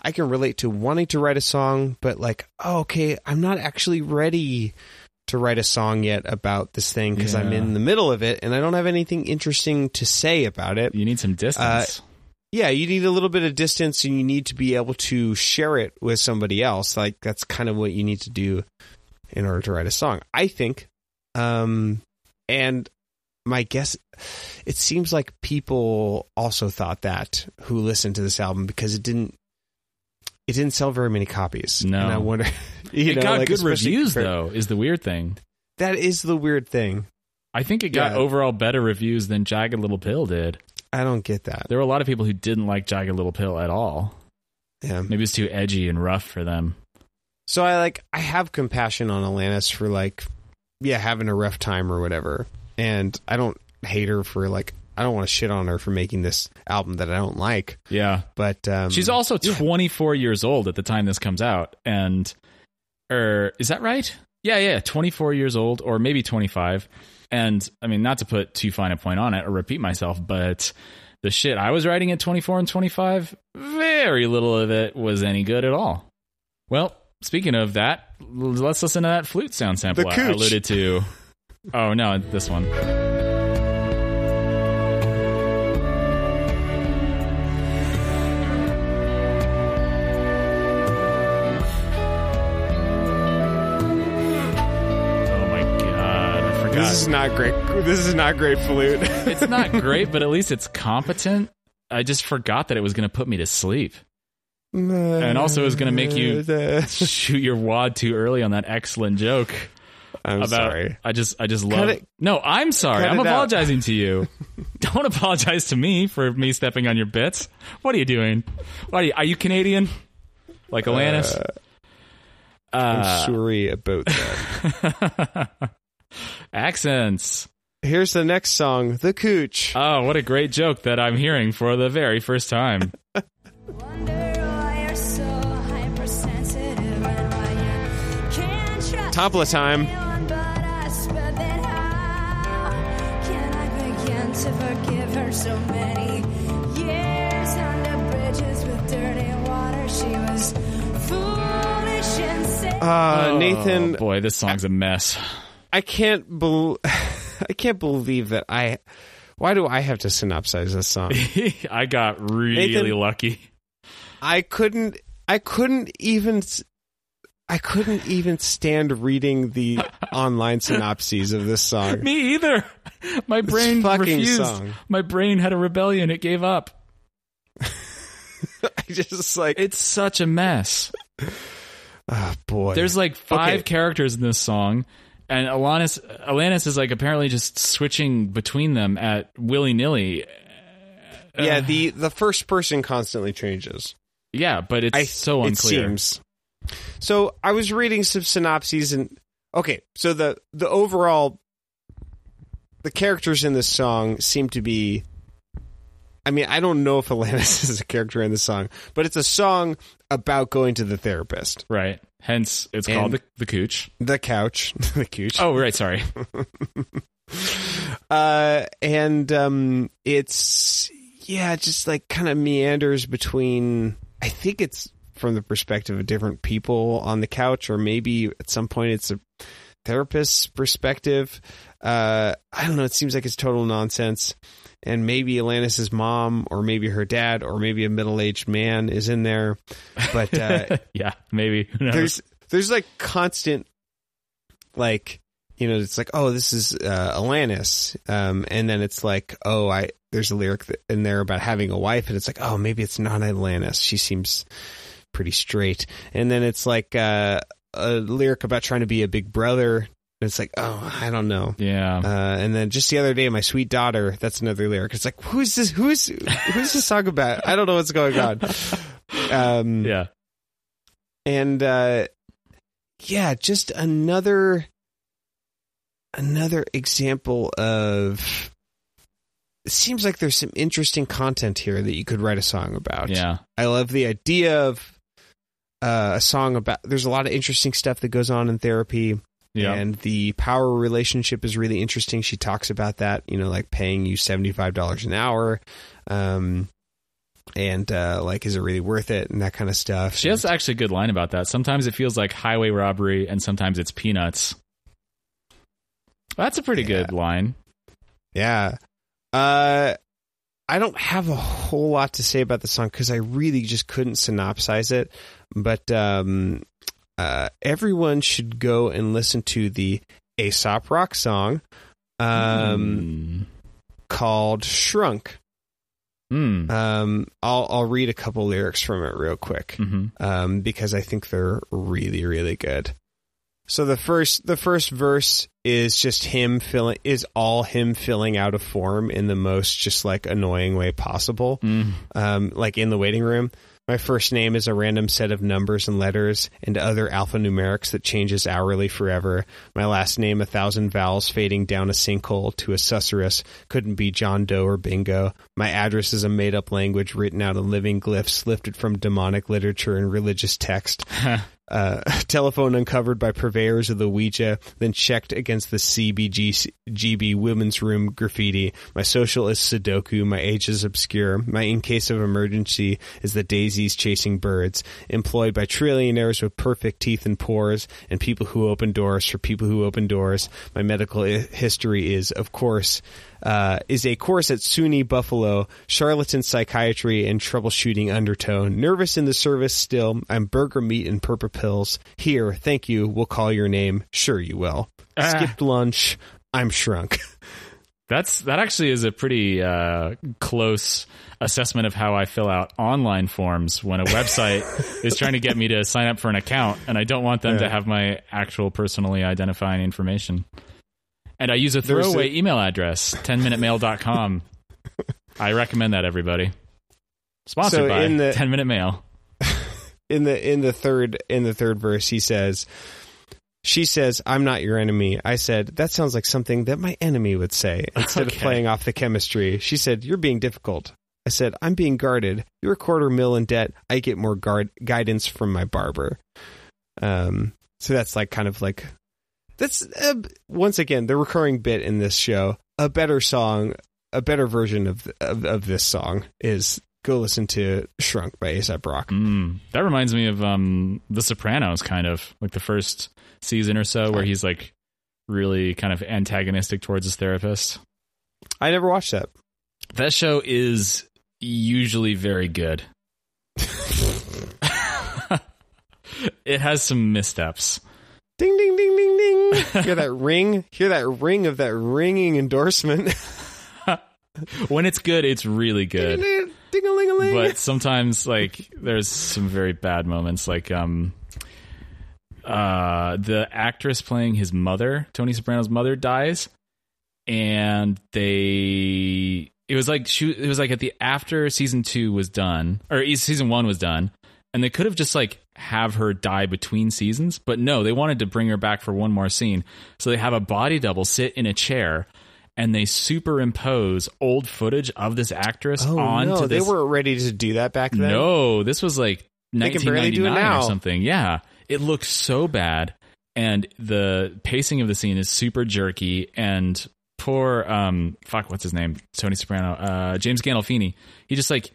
I can relate to wanting to write a song, but like, I'm not actually ready to write a song yet about this thing because I'm in the middle of it and I don't have anything interesting to say about it. You need some distance. Yeah, you need a little bit of distance and you need to be able to share it with somebody else. Like, that's kind of what you need to do in order to write a song, I think. And my guess, it seems like people also thought that who listened to this album, because it didn't sell very many copies. No. And I wonder, got like good reviews, though, is the weird thing. That is the weird thing. I think it got overall better reviews than Jagged Little Pill did. I don't get that. There were a lot of people who didn't like Jagged Little Pill at all. Yeah. Maybe it's too edgy and rough for them. So I have compassion on Alanis for having a rough time or whatever. And I don't hate her for I don't want to shit on her for making this album that I don't like. Yeah. But she's also 24 years old at the time this comes out. And is that right? Yeah. 24 years old or maybe 25. And I mean, not to put too fine a point on it or repeat myself, but the shit I was writing at 24 and 25, very little of it was any good at all. Well, speaking of that, let's listen to that flute sound sample I alluded to. Oh, no, this one. God. This is not great flute. It's not great, but at least it's competent. I just forgot that it was going to put me to sleep. And also it was going to make you shoot your wad too early on that excellent joke. I'm sorry. I just love it. No, I'm sorry. I'm apologizing to you. Don't apologize to me for me stepping on your bits. What are you doing? Are you Canadian? Like Alanis? I'm sorry about that. Accents. Here's the next song, The Cooch. Oh, what a great joke that I'm hearing for the very first time. Tombola time. Nathan. Oh boy, this song's a mess. I can't believe that I... Why do I have to synopsize this song? I got really lucky. I couldn't even stand reading the online synopses of this song. Me either. My brain refused. My brain had a rebellion. It gave up. I just it's such a mess. Oh boy. There's 5 characters in this song. And Alanis is apparently just switching between them at willy-nilly. Yeah, the first person constantly changes. Yeah, but it's so unclear. It seems. So I was reading some synopses and... Okay, so the overall... The characters in this song seem to be... I mean, I don't know if Alanis is a character in this song, but it's a song about going to the therapist. Right. Hence, it's called the Cooch. The Couch. The Cooch. Oh, right. Sorry. It's, just kind of meanders between, I think it's from the perspective of different people on the couch, or maybe at some point it's a therapist's perspective. I don't know. It seems like it's total nonsense. And maybe Alanis' mom or maybe her dad or maybe a middle-aged man is in there. But yeah, maybe. Who knows? There's constant, it's this is Alanis. And then it's there's a lyric in there about having a wife. And it's maybe it's not Alanis. She seems pretty straight. And then it's a lyric about trying to be a big brother. It's I don't know. Yeah. And then just the other day, my sweet daughter, that's another lyric. It's who's this? Who's this song about? I don't know what's going on. Yeah. And just another example of, it seems like there's some interesting content here that you could write a song about. Yeah. I love the idea of a song about, there's a lot of interesting stuff that goes on in therapy. Yeah. And the power relationship is really interesting. She talks about that, paying you $75 an hour. Is it really worth it? And that kind of stuff. She has actually a good line about that. Sometimes it feels like highway robbery and sometimes it's peanuts. That's a pretty good line. Yeah. I don't have a whole lot to say about the song because I really just couldn't synopsize it. But everyone should go and listen to the Aesop Rock song called Shrunk. I'll read a couple lyrics from it real quick because I think they're really, really good. So the first verse is just him filling out a form in the most just like annoying way possible. Like in the waiting room, my first name is a random set of numbers and letters and other alphanumerics that changes hourly forever. My last name, 1,000 vowels fading down a sinkhole to a susurrus. Couldn't be John Doe or Bingo. My address is a made-up language written out of living glyphs lifted from demonic literature and religious text. Telephone uncovered by purveyors of the Ouija, then checked against the CBGB women's room graffiti. My social is Sudoku. My age is obscure. My in case of emergency is the daisies chasing birds, employed by trillionaires with perfect teeth and pores, and people who open doors for people who open doors. My medical history is, of course, is a course at SUNY Buffalo, charlatan psychiatry and troubleshooting undertone. Nervous in the service still. I'm burger meat and purple pills. Here, thank you. We'll call your name. Sure you will. Skipped lunch. I'm shrunk. That actually is a pretty close assessment of how I fill out online forms when a website is trying to get me to sign up for an account, and I don't want them to have my actual personally identifying information. And I use a throwaway email address, 10minutemail.com. I recommend that, everybody. Sponsored by 10 Minute Mail. In the third verse, he says, she says, I'm not your enemy. I said, that sounds like something that my enemy would say. Instead of playing off the chemistry, she said, you're being difficult. I said, I'm being guarded. You're a $250,000 in debt. I get more guidance from my barber. So that's like kind of like... That's, once again, the recurring bit in this show. A better song, a better version of this song is go listen to Shrunk by Aesop Rock. That reminds me of The Sopranos, kind of, like the first season or so, where he's like really kind of antagonistic towards his therapist. I never watched that. That show is usually very good. It has some missteps. Ding, ding, ding, ding, ding. Hear that ring? Hear that ring of that ringing endorsement. When it's good, it's really good. Ding-a-ling-a-ling. But sometimes, like, there's some very bad moments. Like, the actress playing his mother, Tony Soprano's mother, dies. And it was like at the after season 2 was done, or season 1 was done. And they could have just, like, have her die between seasons. But no, they wanted to bring her back for one more scene. So they have a body double sit in a chair, and they superimpose old footage of this actress onto this. They weren't ready to do that back then? No, this was, like, 1999 or something. Yeah, it looks so bad. And the pacing of the scene is super jerky. And poor, what's his name? Tony Soprano. James Gandolfini. He just, like,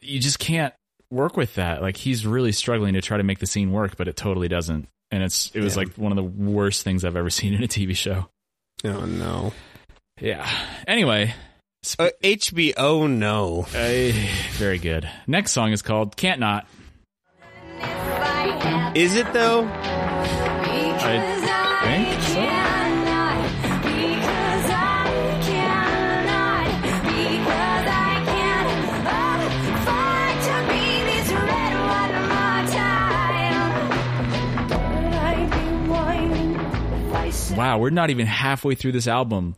you just can't work with that. Like, he's really struggling to try to make the scene work, but it totally doesn't, and it was like one of the worst things I've ever seen in a TV show. Oh no. Yeah, anyway, HBO. No, very good. Next song is called Can't Not. Is it though? I think so. Wow, we're not even halfway through this album.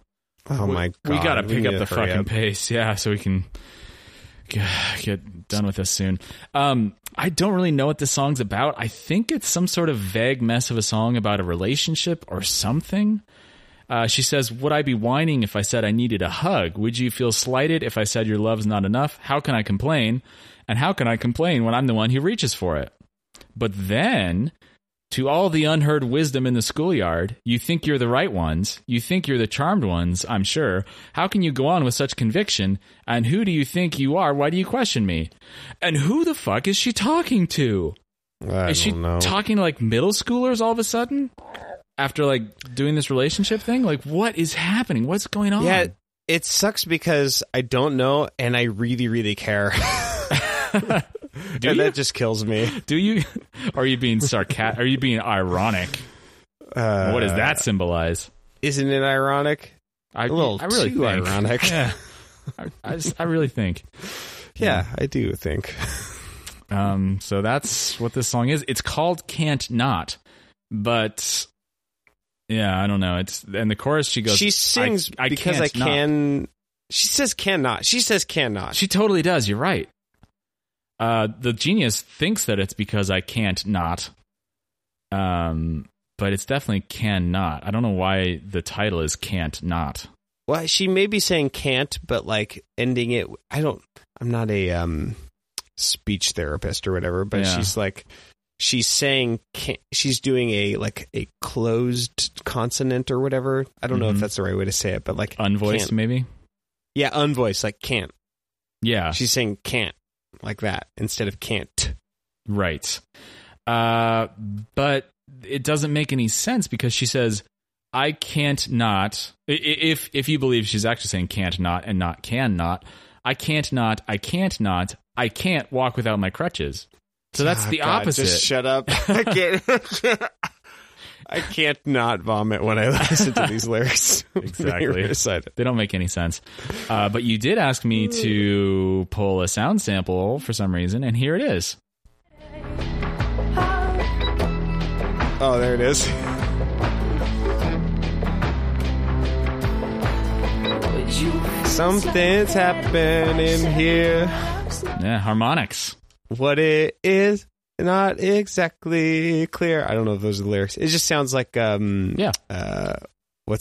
Oh my God. We got to pick up the fucking pace. Yeah, so we can get done with this soon. I don't really know what this song's about. I think it's some sort of vague mess of a song about a relationship or something. She says, would I be whining if I said I needed a hug? Would you feel slighted if I said your love's not enough? How can I complain? And how can I complain when I'm the one who reaches for it? But then... to all the unheard wisdom in the schoolyard, you think you're the right ones. You think you're the charmed ones, I'm sure. How can you go on with such conviction? And who do you think you are? Why do you question me? And who the fuck is she talking to? I don't know. Talking to, like, middle schoolers all of a sudden? After, like, doing this relationship thing? Like, what is happening? What's going on? Yeah, It sucks because I don't know, and I really, really care. That just kills me. Do you? Are you being sarcastic? Are you being ironic? What does that symbolize? Isn't it ironic? I really think. Ironic. Yeah. I really think. Yeah, I do think. So that's what this song is. It's called Can't Not, but yeah, I don't know. It's and the chorus she goes. She sings I because can't I can. Not. She says cannot. She says cannot. She totally does. You're right. The genius thinks that it's because I can't not. But it's definitely can not. I don't know why the title is Can't Not. Well, she may be saying can't, but like ending it. I'm not a speech therapist or whatever, but yeah. She's like, she's saying, can't, she's doing a closed consonant or whatever. I don't know if that's the right way to say it, but like unvoiced can't. Maybe. Yeah. Unvoiced. Like can't. Yeah. She's saying can't like that instead of can't. Right. But it doesn't make any sense because she says, I can't not, if you believe she's actually saying can't not and not can not, I can't not, I can't not, I can't walk without my crutches. So that's the opposite. Just shut up. I can't not vomit when I listen to these lyrics. Exactly. They don't make any sense. But you did ask me to pull a sound sample for some reason, and here it is. Oh, there it is. Something's happening here. Yeah, harmonics. What it is, not exactly clear. I don't know if those are the lyrics. It just sounds like, what's the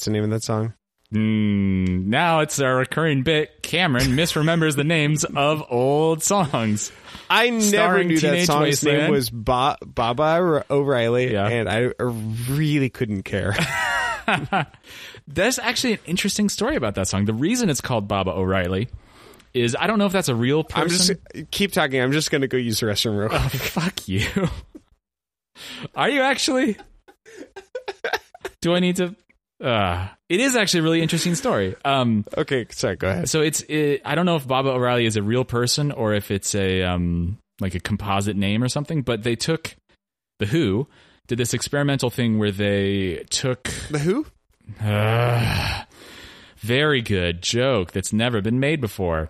name of that song? Now it's a recurring bit. Cameron misremembers the names of old songs. I never knew that song's name was Baba O'Riley, and I really couldn't care. There's actually an interesting story about that song. The reason it's called Baba O'Riley is I don't know if that's a real person. Keep talking. I'm just going to go use the restroom real quick. Oh, fuck you. Are you actually? Do I need to? It is actually a really interesting story. Okay, sorry, go ahead. So I don't know if Baba O'Riley is a real person or if it's a like a composite name or something, but they took The Who did this experimental thing where they took The Who? Very good joke that's never been made before.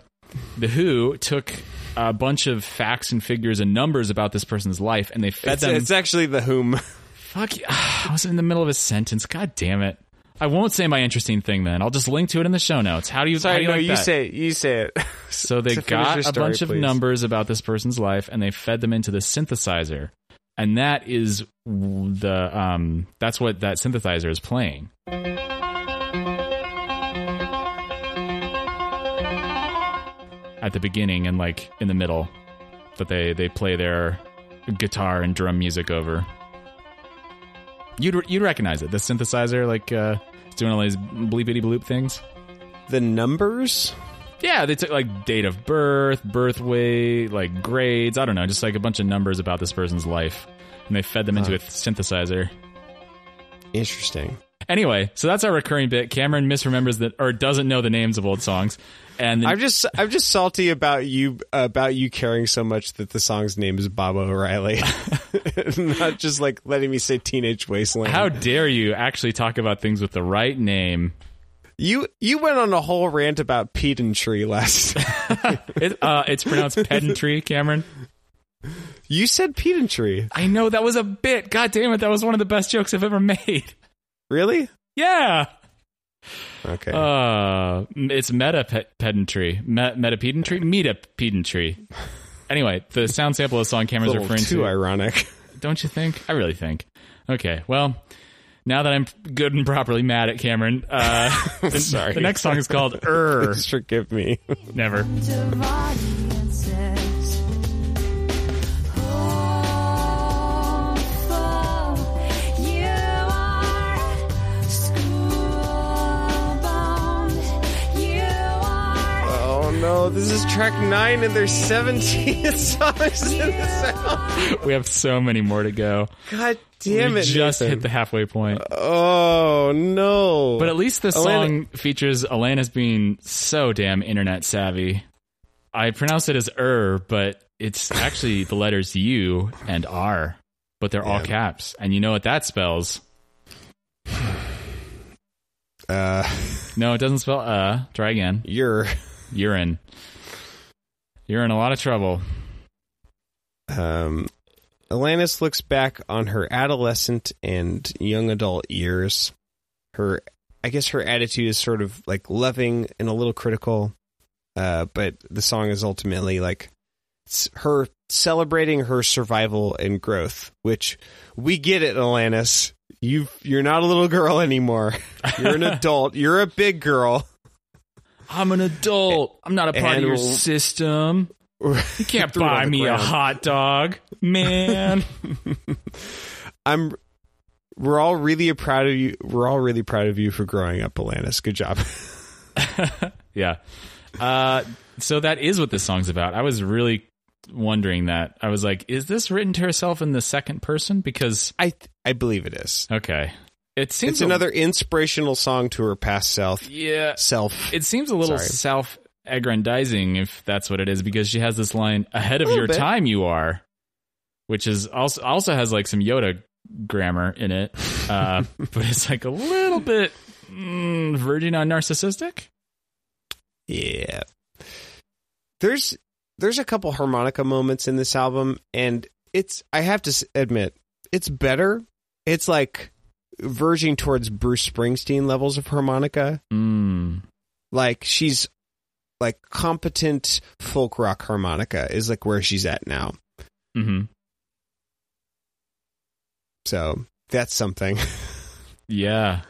The Who took a bunch of facts and figures and numbers about this person's life and they fed them. It's actually The Whom. Fuck you. I was in the middle of a sentence. God damn it. I won't say my interesting thing then. I'll just link to it in the show notes. You say it. So they got a bunch of numbers about this person's life and they fed them into the synthesizer. And that is that's what that synthesizer is playing. At the beginning and like in the middle that they play their guitar and drum music over. You'd recognize it. The synthesizer, like, it's doing all these bleepity-bloop things. The numbers? Yeah, they took, like, date of birth, birth weight, like, grades. I don't know, just, like, a bunch of numbers about this person's life. And they fed them into a synthesizer. Interesting. Anyway, so that's our recurring bit. Cameron misremembers or doesn't know the names of old songs. And I'm just salty about you caring so much that the song's name is Baba O'Riley, not just like letting me say Teenage Wasteland. How dare you actually talk about things with the right name? You went on a whole rant about pedantry last. It's pronounced pedantry, Cameron. You said pedantry. I know that was a bit. God damn it, that was one of the best jokes I've ever made. Really? Yeah. Okay. It's meta pedantry. Meta pedantry? Meta pedantry. Anyway, the sound sample of the song Cameron's referring to. Too ironic. Don't you think? I really think. Okay, well, now that I'm good and properly mad at Cameron, sorry. The next song is called Please forgive me. Never. This is track 9 of their 17 songs in this album. We have so many more to go. God damn it, just Nathan. Hit the halfway point. Oh, no. But at least this song features Alanis being so damn internet savvy. I pronounce it as but it's actually the letters U and R, but they're all caps. And you know what that spells? No, it doesn't spell Try again. Urine. You're in a lot of trouble. Alanis looks back on her adolescent and young adult years. Her attitude is sort of like loving and a little critical. But the song is ultimately like her celebrating her survival and growth, which we get it, Alanis. You're not a little girl anymore. You're an adult. You're a big girl. I'm an adult. I'm not a part of your system. You can't buy me a hot dog, man. We're all really proud of you. We're all really proud of you for growing up, Alanis. Good job. Yeah. So that is what this song's about. I was really wondering that. I was like, is this written to herself in the second person? Because I believe it is. Okay. It seems another inspirational song to her past self. Yeah. It seems a little self-aggrandizing if that's what it is, because she has this line, ahead of your time you are, which is also has like some Yoda grammar in it. But it's like a little bit verging on narcissistic. Yeah. There's a couple harmonica moments in this album, and I have to admit, it's better. It's like verging towards Bruce Springsteen levels of harmonica. Mm. Like she's like competent folk rock harmonica is like where she's at now. Mm-hmm. So that's something. Yeah.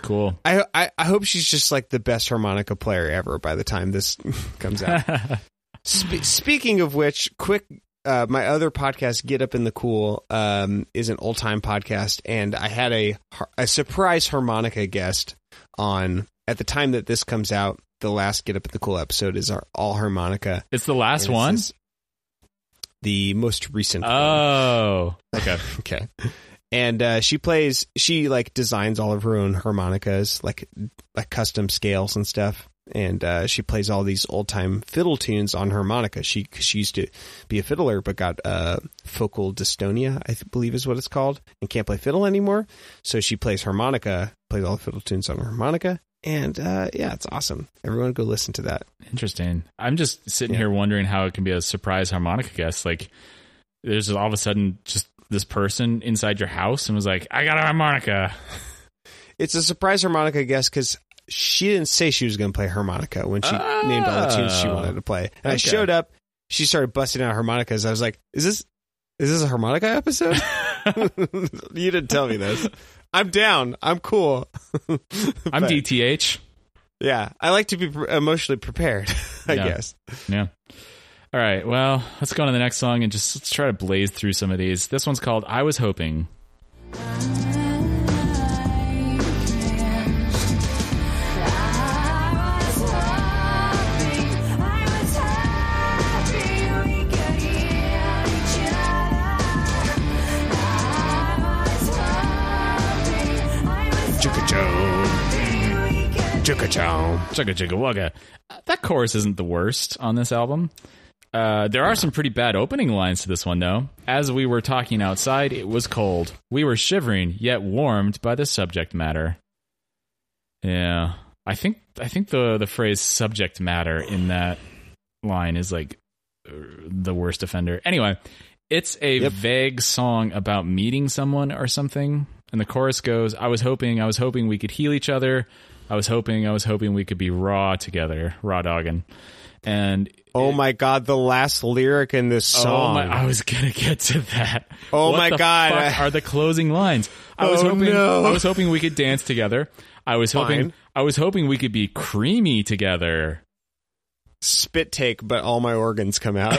Cool. I hope she's just like the best harmonica player ever by the time this comes out. Speaking of which, my other podcast, Get Up in the Cool, is an old time podcast, and I had a surprise harmonica guest on at the time that this comes out. The last Get Up in the Cool episode is our all harmonica. It's the last one, the most recent. Oh, one. Okay, okay. And she like designs all of her own harmonicas, like custom scales and stuff. And she plays all these old time fiddle tunes on harmonica. She used to be a fiddler, but got focal dystonia, I believe is what it's called, and can't play fiddle anymore. So she plays harmonica, plays all the fiddle tunes on harmonica. And yeah, it's awesome. Everyone go listen to that. Interesting. I'm just sitting here wondering how it can be a surprise harmonica guest. Like there's all of a sudden just this person inside your house and was like, I got a harmonica. It's a surprise harmonica guest because she didn't say she was going to play harmonica when she named all the tunes she wanted to play. And I showed up, she started busting out harmonicas. I was like, is this a harmonica episode? You didn't tell me this. I'm down. I'm cool. I'm DTH. Yeah. I like to be emotionally prepared, I guess. Yeah. All right, well, let's go on to the next song and let's try to blaze through some of these. This one's called I Was Hoping. Chugga-chugga-wugga. That chorus isn't the worst on this album. There are some pretty bad opening lines to this one, though. As we were talking outside, it was cold. We were shivering, yet warmed by the subject matter. Yeah. I think the phrase subject matter in that line is like the worst offender. Anyway, it's a vague song about meeting someone or something. And the chorus goes, I was hoping we could heal each other. I was hoping we could be raw together. Raw dogging. And oh my God, the last lyric in this song. I was gonna get to that. Oh my God, what are the closing lines? I was hoping we could dance together. I was hoping we could be creamy together. Spit take, but all my organs come out.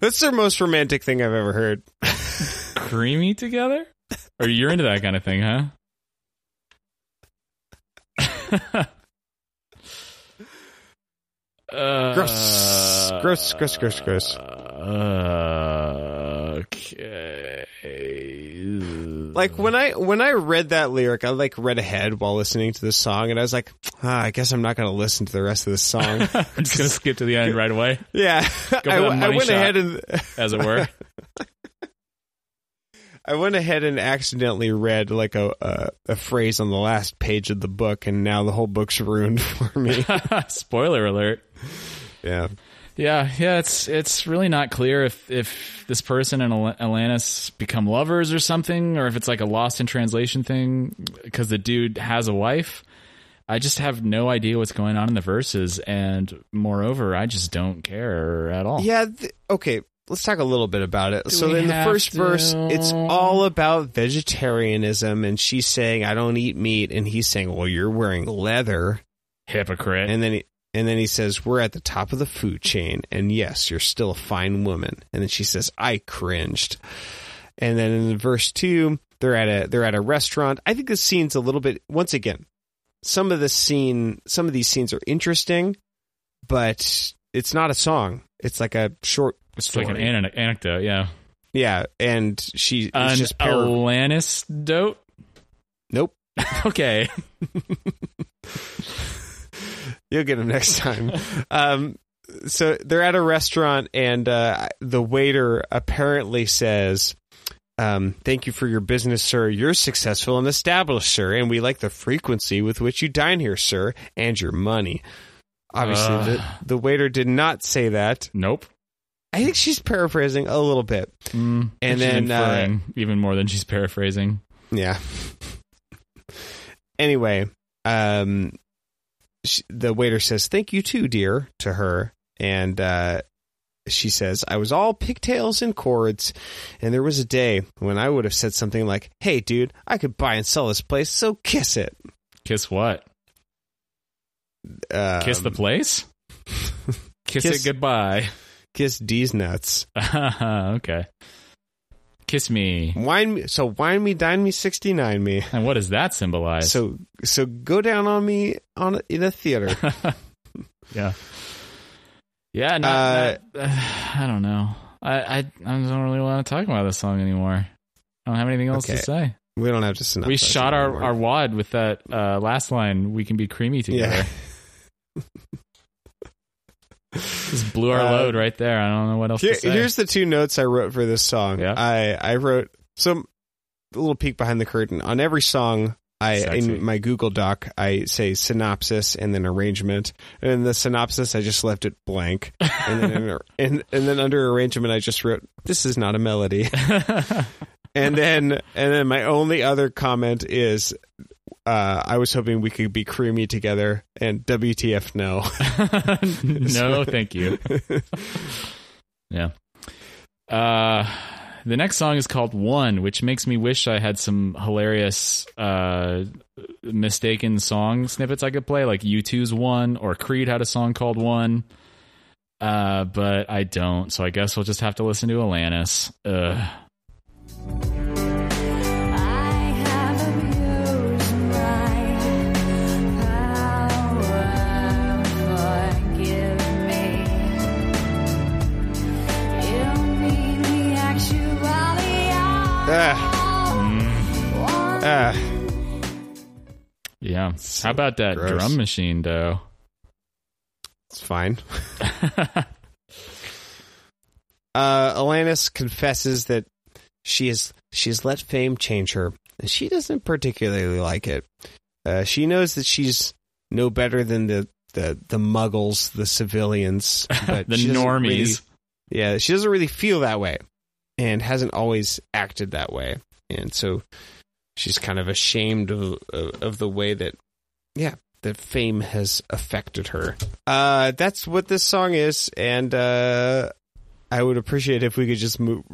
That's the most romantic thing I've ever heard. Creamy together? Or you're into that kind of thing, huh? Gross. Okay. Like when I read that lyric, I like read ahead while listening to this song, and I was like, I guess I'm not going to listen to the rest of this song. I'm just going to skip to the end right away. Yeah, I went ahead and, as it were. I went ahead and accidentally read like a phrase on the last page of the book, and now the whole book's ruined for me. Spoiler alert. Yeah. It's really not clear if this person and Alanis become lovers or something, or if it's like a Lost in Translation thing because the dude has a wife. I just have no idea what's going on in the verses, and moreover, I just don't care at all. Yeah. Okay. Let's talk a little bit about it. So in the first verse, it's all about vegetarianism, and she's saying, I don't eat meat, and he's saying, well, you're wearing leather. Hypocrite. And then he says, we're at the top of the food chain, and yes, you're still a fine woman. And then she says, I cringed. And then in verse 2, they're at a restaurant. I think this scene's a little bit, once again, some of these scenes are interesting, but it's not a song. It's like a short story. It's like an anecdote, yeah. Yeah, and she's just Alanis-dote? Nope. Okay. You'll get him next time. So they're at a restaurant, and the waiter apparently says, thank you for your business, sir. You're successful and established, sir, and we like the frequency with which you dine here, sir, and your money. Obviously, the waiter did not say that. Nope. I think she's paraphrasing a little bit. And then even more than she's paraphrasing. Yeah. Anyway, the waiter says, thank you too, dear, to her. And she says, I was all pigtails and cords. And there was a day when I would have said something like, hey, dude, I could buy and sell this place, so kiss it. Kiss what? Kiss the place? kiss it goodbye. Kiss these nuts. Okay. Kiss me. Wine me. So wine me, dine me, 69 me. And what does that symbolize? So go down on me in a theater. Yeah. Yeah. No, I don't know. I don't really want to talk about this song anymore. I don't have anything else to say. We don't have to synopsize. We shot our wad with that last line. We can be creamy together. Yeah. Just blew our load right there. I don't know what else to say. Here's the two notes I wrote for this song. Yeah. I wrote a little peek behind the curtain. On every song, in my Google Doc, I say synopsis and then arrangement. And in the synopsis, I just left it blank. And then and then under arrangement, I just wrote, this is not a melody. and then my only other comment is, I was hoping we could be creamy together, and WTF, no. No, thank you. Yeah. The next song is called One, which makes me wish I had some hilarious mistaken song snippets I could play, like U2's One, or Creed had a song called One. But I don't, so I guess we'll just have to listen to Alanis. Ugh. Yeah. How about that gross drum machine, though? It's fine. Alanis confesses that she's let fame change her, and she doesn't particularly like it. She knows that she's no better than the muggles, the civilians, but the normies. Really, yeah, she doesn't really feel that way, and hasn't always acted that way. And so she's kind of ashamed of the way that fame has affected her. That's what this song is, and I would appreciate if we could just move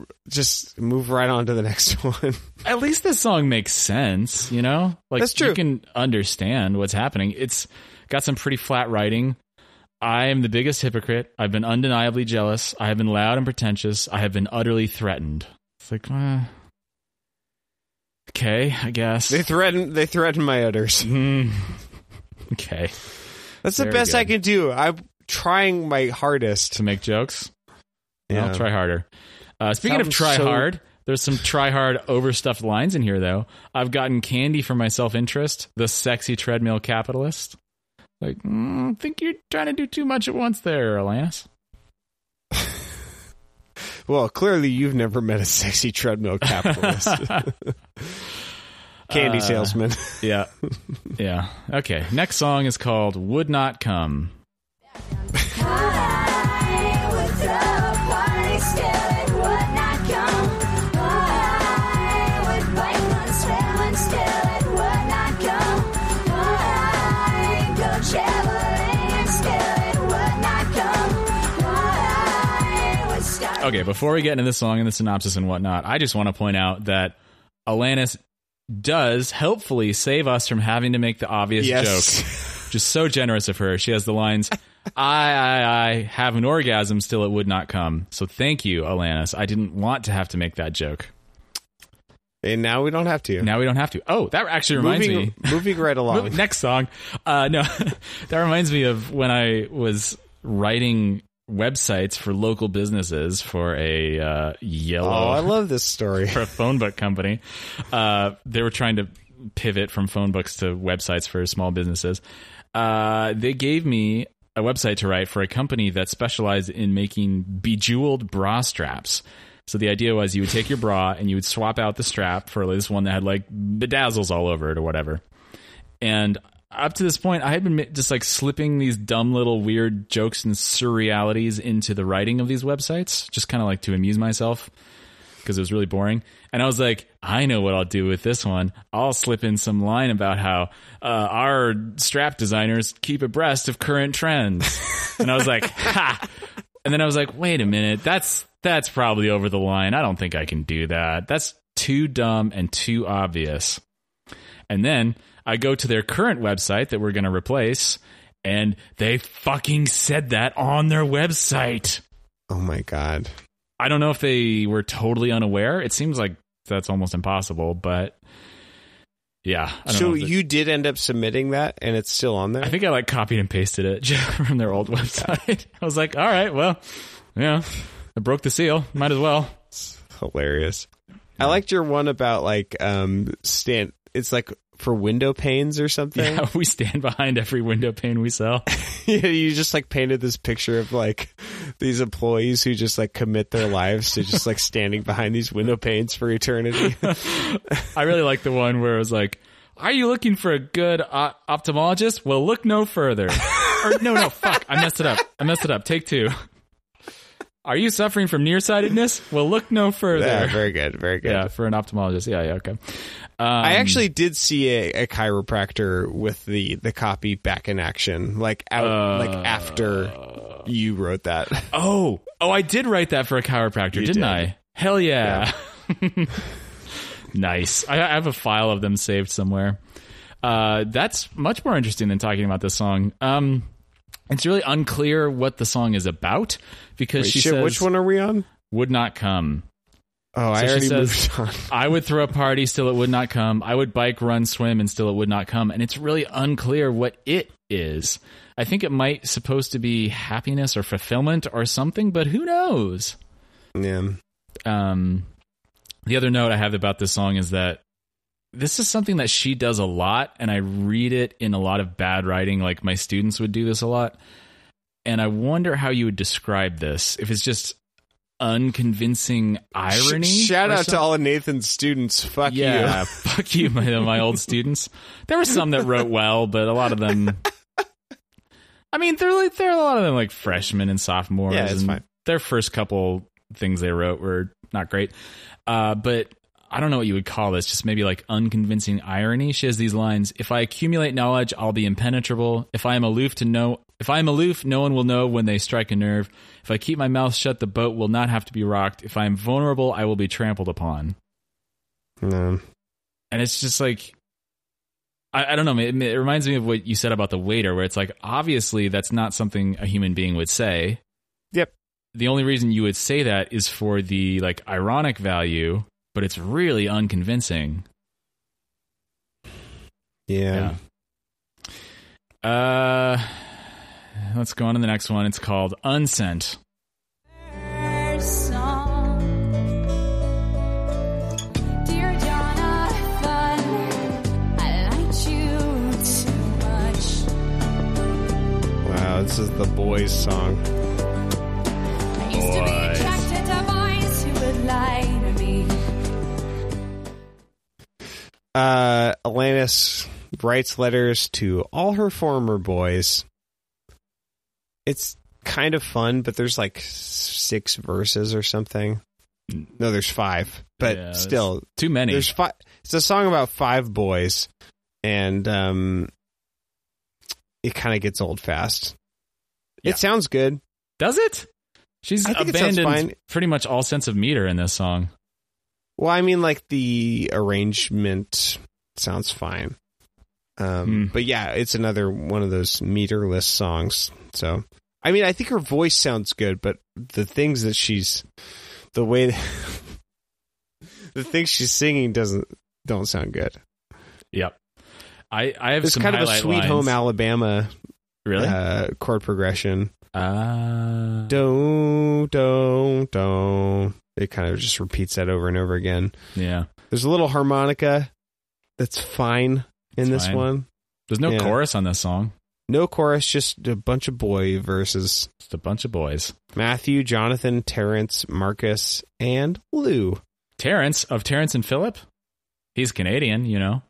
right on to the next one. At least this song makes sense, you know? Like, that's true. You can understand what's happening. It's got some pretty flat writing. I am the biggest hypocrite. I've been undeniably jealous. I have been loud and pretentious. I have been utterly threatened. It's like, okay, I guess. They threaten my udders. Okay. That's the best I can do. I'm trying my hardest. To make jokes? Yeah. I'll try harder. Speaking of try hard, there's some try hard overstuffed lines in here, though. I've gotten candy for my self-interest, the sexy treadmill capitalist. Like, I think you're trying to do too much at once there, Alanis. Well, clearly you've never met a sexy treadmill capitalist. Candy salesman. Yeah. Yeah. Okay. Next song is called Would Not Come. Hi, what's up? Why still it would not come? Why would bite one, swim one, still it would not come? Why go traveling and still it would not come? Why would stop? Okay, before we get into this song and the synopsis and whatnot, I just want to point out that Alanis does helpfully save us from having to make the obvious joke. Just so generous of her. She has the lines, I have an orgasm, still it would not come. So thank you, Alanis. I didn't want to have to make that joke. And now we don't have to. Oh, that actually reminds me. Moving right along. Next song. No, that reminds me of when I was writing websites for local businesses for a Oh, I love this story. For a phone book company. They were trying to pivot from phone books to websites for small businesses. They gave me a website to write for a company that specialized in making bejeweled bra straps. So the idea was you would take your bra and you would swap out the strap for this one that had like bedazzles all over it or whatever. And up to this point, I had been just like slipping these dumb little weird jokes and surrealities into the writing of these websites, just kind of like to amuse myself because it was really boring. And I was like, I know what I'll do with this one. I'll slip in some line about how our strap designers keep abreast of current trends. And I was like, ha. And then I was like, wait a minute. That's probably over the line. I don't think I can do that. That's too dumb and too obvious. And then I go to their current website that we're going to replace, and they fucking said that on their website. Oh, my God. I don't know if they were totally unaware. It seems like that's almost impossible, but yeah. So you did end up submitting that, and it's still on there? I think I like copied and pasted it from their old website. I was like, all right, well, yeah, I broke the seal. Might as well. It's hilarious. Yeah. I liked your one about like it's like for window panes or something. Yeah, we stand behind every window pane we sell. Yeah, you just like painted this picture of like these employees who just like commit their lives to just like standing behind these window panes for eternity. I really like the one where it was like, are you looking for a good ophthalmologist? Well, look no further. Or no, fuck. I messed it up. Take two. Are you suffering from nearsightedness? Well, look no further. Yeah, very good, very good. Yeah, for an ophthalmologist. Yeah, okay. I actually did see a chiropractor with the copy back in action, like out, like after you wrote that. Oh, I did write that for a chiropractor, didn't I? Hell yeah. Nice. I have a file of them saved somewhere. That's much more interesting than talking about this song. It's really unclear what the song is about because says, which one are we on? Would not come. Oh, so I already moved on. I would throw a party, still it would not come. I would bike, run, swim, and still it would not come. And it's really unclear what it is. I think it might supposed to be happiness or fulfillment or something, but who knows? Yeah. The other note I have about this song is that this is something that she does a lot, and I read it in a lot of bad writing, like my students would do this a lot. And I wonder how you would describe this, if it's just unconvincing irony. Shout out to all of Nathan's students. Fuck you. Fuck you, my old students. There were some that wrote well, but a lot of them... I mean, there are a lot of them like freshmen and sophomores. Yeah, it's fine. Their first couple things they wrote were not great. But... I don't know what you would call this, just maybe like unconvincing irony. She has these lines, if I accumulate knowledge, I'll be impenetrable. If I am aloof, no one will know when they strike a nerve. If I keep my mouth shut, the boat will not have to be rocked. If I am vulnerable, I will be trampled upon. No. And it's just like, I don't know. It reminds me of what you said about the waiter, where it's like, obviously that's not something a human being would say. Yep. The only reason you would say that is for the like ironic value. But it's really unconvincing. Yeah. Let's go on to the next one. It's called Unsent. Wow, this is the boys' song. I used to be attracted to boys who would lie to me. Alanis writes letters to all her former boys. It's kind of fun, but there's like 6 verses or something. No, there's 5, but yeah, still too many. There's 5. It's a song about 5 boys, and it kind of gets old fast. Yeah. It sounds good. Does it? She's abandoned pretty much all sense of meter in this song. Well, I mean, like, the arrangement sounds fine. But yeah, it's another one of those meterless songs. So, I mean, I think her voice sounds good, but the things that she's, the way, that, the things she's singing don't sound good. Yep. I have some highlight lines. It's kind of a Sweet Home Alabama really chord progression. Do. It kind of just repeats that over and over again. Yeah. There's a little harmonica that's fine. In this one, there's no chorus on this song. No chorus, just a bunch of boy verses. Just a bunch of boys: Matthew, Jonathan, Terrence, Marcus, and Lou. Terrence of Terrence and Phillip. He's Canadian, you know.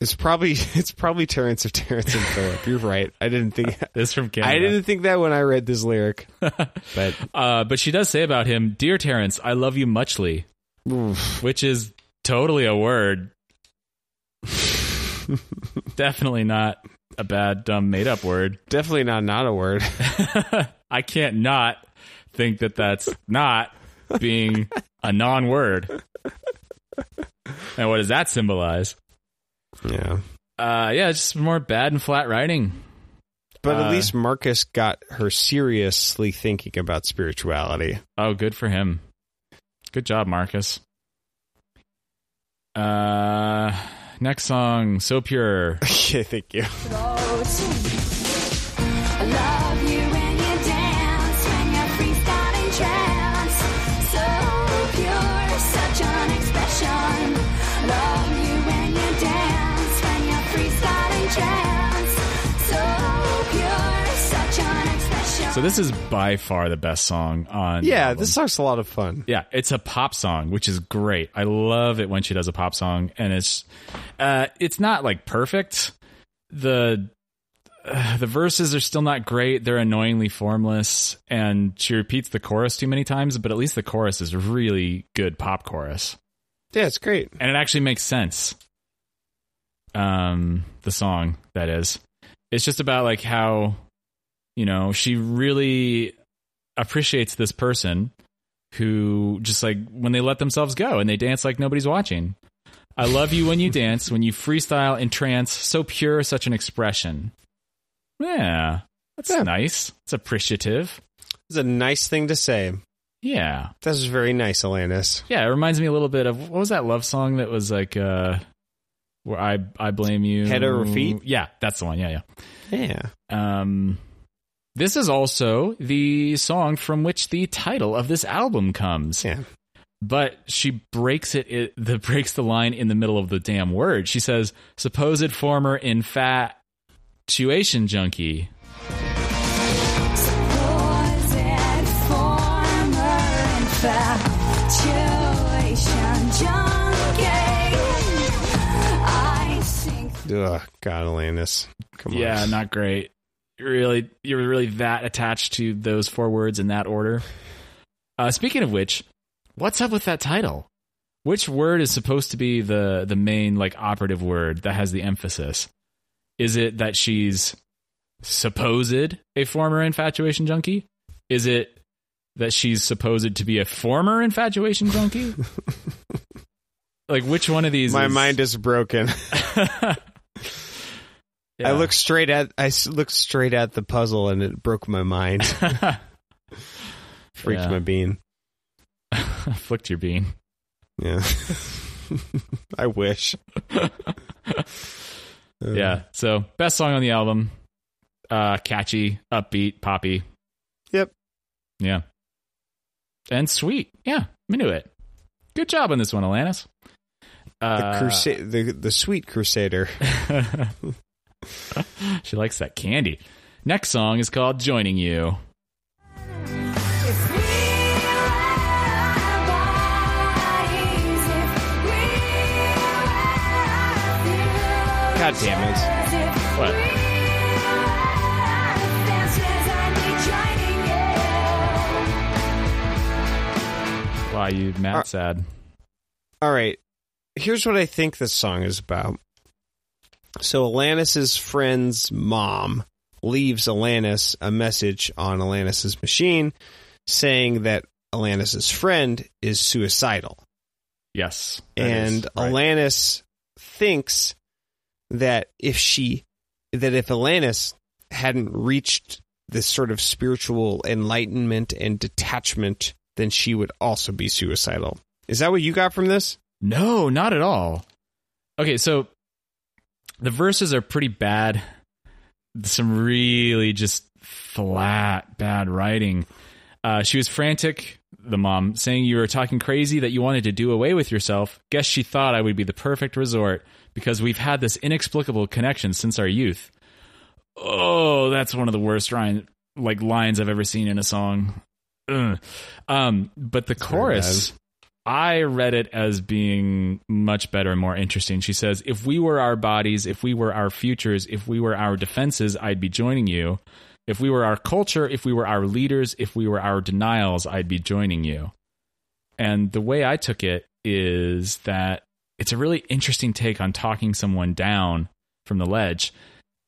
It's probably Terrence of Terrence and Phillip. You're right. I didn't think this from Canada. I didn't think that when I read this lyric. But she does say about him, "Dear Terrence, I love you muchly," which is totally a word. Definitely not a bad, dumb, made-up word. Definitely not a word. I can't not think that that's not being a non-word. And what does that symbolize? Yeah. It's just more bad and flat writing. But at least Marcus got her seriously thinking about spirituality. Oh, good for him. Good job, Marcus. Next song, So Pure. Okay, thank you. So this is by far the best song on. Yeah, album. This song's a lot of fun. Yeah, it's a pop song, which is great. I love it when she does a pop song, and it's not like perfect. The verses are still not great. They're annoyingly formless, and she repeats the chorus too many times. But at least the chorus is really good pop chorus. Yeah, it's great, and it actually makes sense. The song that is, it's just about like how. You know, she really appreciates this person who just like when they let themselves go and they dance like nobody's watching. I love you when you dance, when you freestyle and trance. So pure, such an expression. Yeah, that's nice. It's appreciative. It's a nice thing to say. Yeah. That's very nice, Alanis. Yeah, it reminds me a little bit of what was that love song that was like where I blame you. Head Over Feet? Yeah, that's the one. Yeah. This is also the song from which the title of this album comes. Yeah. But she breaks breaks the line in the middle of the damn word. She says, supposed former infatuation junkie. Ugh, God, Alanis. Come on. Yeah, not great. You're really that attached to those 4 words in that order. Speaking of which, what's up with that title? Which word is supposed to be the main like operative word that has the emphasis? Is it that she's supposed a former infatuation junkie? Is it that she's supposed to be a former infatuation junkie? Like which one of these? My mind is broken. Yeah. I looked straight at the puzzle and it broke my mind. Freaked my bean. Flicked your bean. Yeah. I wish. Yeah. So best song on the album. Catchy, upbeat, poppy. Yep. Yeah. And sweet. Yeah. I'm into it. Good job on this one, Alanis. The sweet crusader. She likes that candy. Next song is called Joining You. God damn it. What? Wow, you mad sad. All right. Here's what I think this song is about. So Alanis' friend's mom leaves Alanis a message on Alanis' machine saying that Alanis' friend is suicidal. Yes. And right. Alanis thinks that if Alanis hadn't reached this sort of spiritual enlightenment and detachment, then she would also be suicidal. Is that what you got from this? No, not at all. Okay, so the verses are pretty bad. Some really just flat, bad writing. She was frantic, the mom, saying you were talking crazy, that you wanted to do away with yourself. Guess she thought I would be the perfect resort, because we've had this inexplicable connection since our youth. Oh, that's one of the worst lines I've ever seen in a song. But the chorus, I read it as being much better and more interesting. She says, if we were our bodies, if we were our futures, if we were our defenses, I'd be joining you. If we were our culture, if we were our leaders, if we were our denials, I'd be joining you. And the way I took it is that it's a really interesting take on talking someone down from the ledge,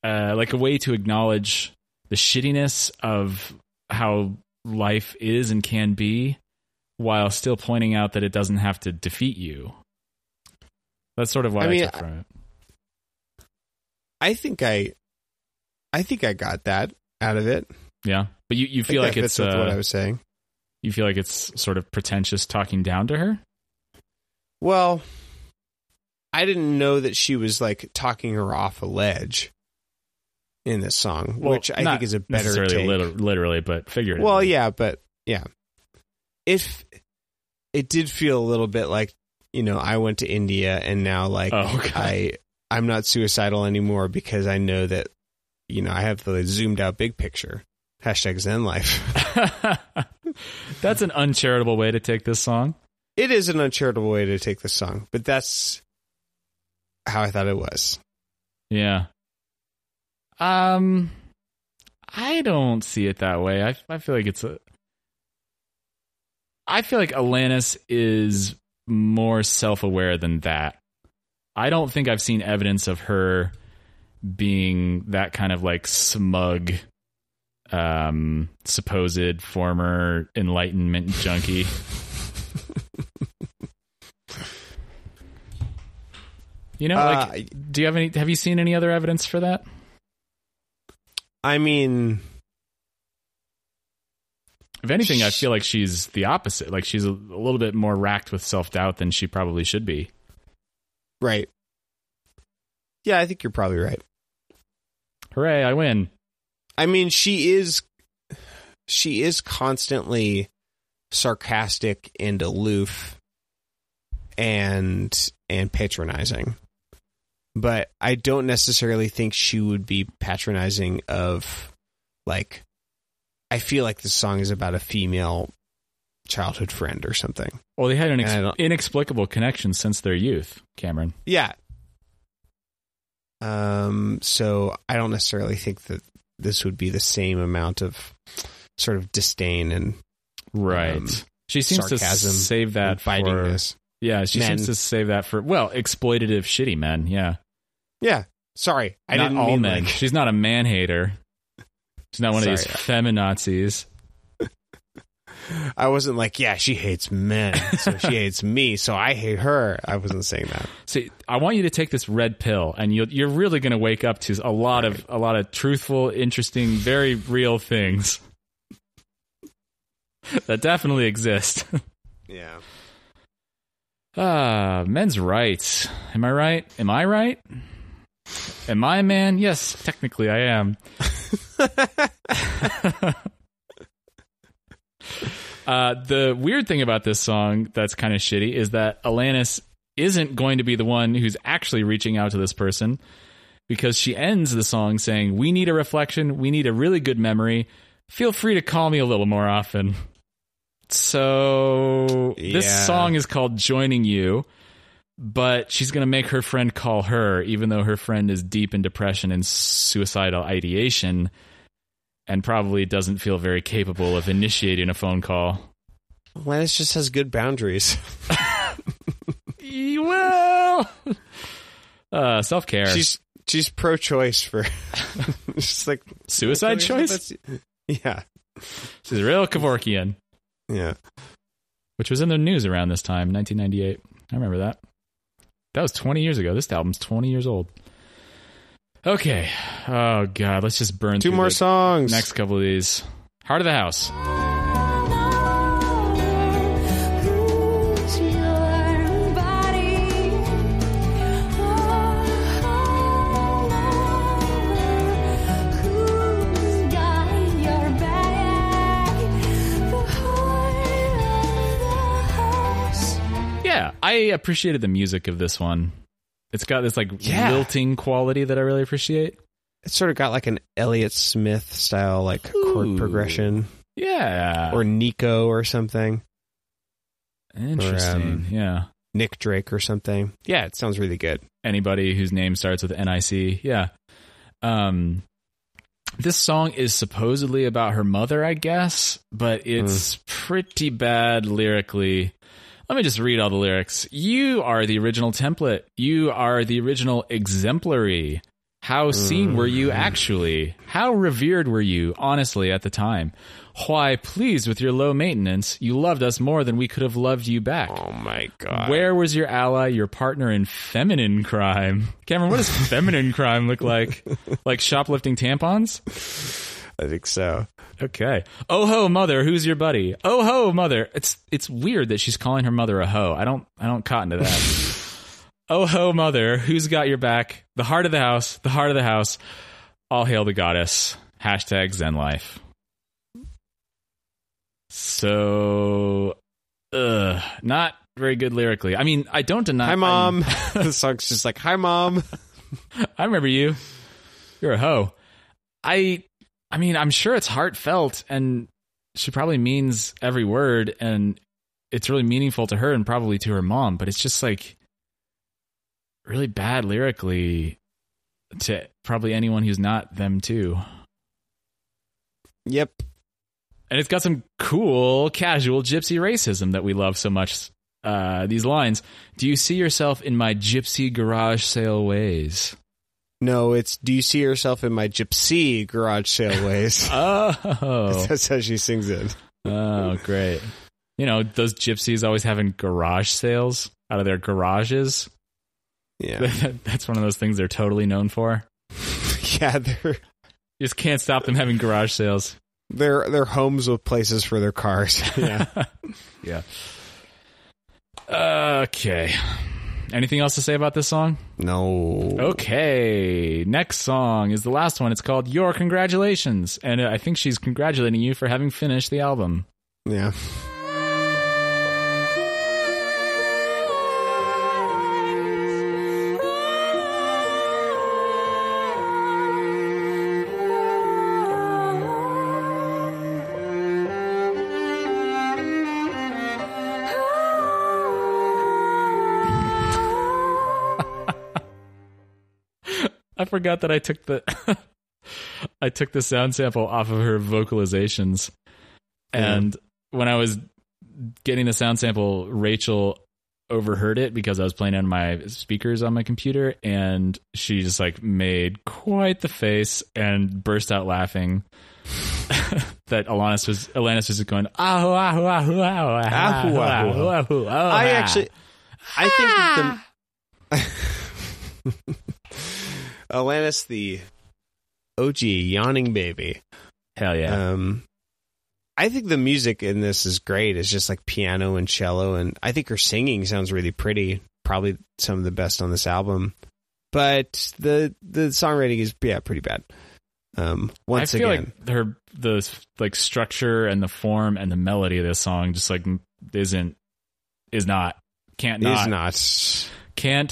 like a way to acknowledge the shittiness of how life is and can be, while still pointing out that it doesn't have to defeat you. That's sort of what I took from it. I think I got that out of it. Yeah, but you feel like it's what I was saying. You feel like it's sort of pretentious talking down to her. Well, I didn't know that she was like talking her off a ledge in this song, which I think is a better take. Literally, but figuratively. Well, yeah, but yeah. If it did feel a little bit like, I went to India and now I'm not suicidal anymore because I know that, I have the zoomed out big picture. Hashtag Zen life. That's an uncharitable way to take this song. It is an uncharitable way to take this song, but that's how I thought it was. Yeah. I don't see it that way. I feel like I feel like Alanis is more self-aware than that. I don't think I've seen evidence of her being that kind of like smug, supposed former enlightenment junkie. Do you have any? Have you seen any other evidence for that? I mean, if anything, I feel like she's the opposite. Like she's a little bit more racked with self-doubt than she probably should be. Right. Yeah, I think you're probably right. Hooray! I win. I mean, she is constantly sarcastic and aloof, and patronizing. But I don't necessarily think she would be patronizing of, like, I feel like this song is about a female childhood friend or something. Well, they had an inexplicable connection since their youth, Cameron. Yeah. So I don't necessarily think that this would be the same amount of sort of disdain and right. She seems to save that for... Yeah, she seems to save that for, well, exploitative shitty men, yeah. Yeah, sorry. I didn't mean all men. Like... She's not a man-hater. She's not one of these feminazis. I wasn't like, yeah, she hates men, so she hates me, so I hate her. I wasn't saying that. See, I want you to take this red pill, and you're really going to wake up to a lot of truthful, interesting, very real things that definitely exist. Yeah. Men's rights. Am I right? Am I a man? Yes, technically I am. The weird thing about this song that's kind of shitty is that Alanis isn't going to be the one who's actually reaching out to this person, because she ends the song saying, "We need a reflection. We need a really good memory. Feel free to call me a little more often." So this song is called Joining You, but she's going to make her friend call her, even though her friend is deep in depression and suicidal ideation and probably doesn't feel very capable of initiating a phone call. Alanis just has good boundaries. Well, self-care. She's pro-choice for just like suicide choice. Yeah, she's a real Kevorkian. Yeah, which was in the news around this time, 1998. I remember that. That was 20 years ago. This album's 20 years old. Okay. Oh God, let's just burn two more songs. Next couple of these. Heart of the House. I appreciated the music of this one. It's got this like lilting quality that I really appreciate. It's sort of got like an Elliott Smith style like chord progression. Yeah. Or Nico or something. Interesting. Or, Nick Drake or something. Yeah. It sounds really good. Anybody whose name starts with N-I-C. Yeah. This song is supposedly about her mother, I guess, but it's pretty bad lyrically. Let me just read all the lyrics. "You are the original template. You are the original exemplary. How seen were you actually? How revered were you, honestly, at the time? Why, pleased with your low maintenance, you loved us more than we could have loved you back. Oh, my God. Where was your ally, your partner in feminine crime?" Cameron, what does feminine crime look like? Like shoplifting tampons? I think so. Okay. "Oh ho, mother, who's your buddy? Oh ho, mother." It's weird that she's calling her mother a hoe. I don't cotton to that. "Oh ho, mother, who's got your back? The heart of the house, the heart of the house. All hail the goddess. Hashtag Zen life." So, not very good lyrically. I mean, I don't deny. Hi, mom. The song's just like, "Hi, mom. I remember you. You're a hoe." I mean, I'm sure it's heartfelt, and she probably means every word, and it's really meaningful to her and probably to her mom, but it's just like really bad lyrically to probably anyone who's not them too. Yep. And it's got some cool, casual gypsy racism that we love so much. These lines: "Do you see yourself in my gypsy garage sale ways?" No, it's "Do you see yourself in my gypsy garage sale ways?" Oh. That's how she sings it. Oh, great. You know, those gypsies always having garage sales out of their garages. Yeah. That's one of those things they're totally known for. Yeah, they're... You just can't stop them having garage sales. They're homes with places for their cars. Yeah. Yeah. Okay. Anything else to say about this song? No. Okay. Next song is the last one. It's called Your Congratulations. And I think she's congratulating you for having finished the album. Yeah. I forgot that I took the I took the sound sample off of her vocalizations. And when I was getting the sound sample, Rachel overheard it because I was playing on my speakers on my computer, and she just like made quite the face and burst out laughing that Alanis was just going, "Ahu, ahu, ahu, ahu, ahu, ahu." I think Alanis, the OG yawning baby. Hell yeah. I think the music in this is great. It's just like piano and cello, and I think her singing sounds really pretty. Probably some of the best on this album. But the songwriting is pretty bad. Once again, I feel like the structure and the form and the melody of this song just can't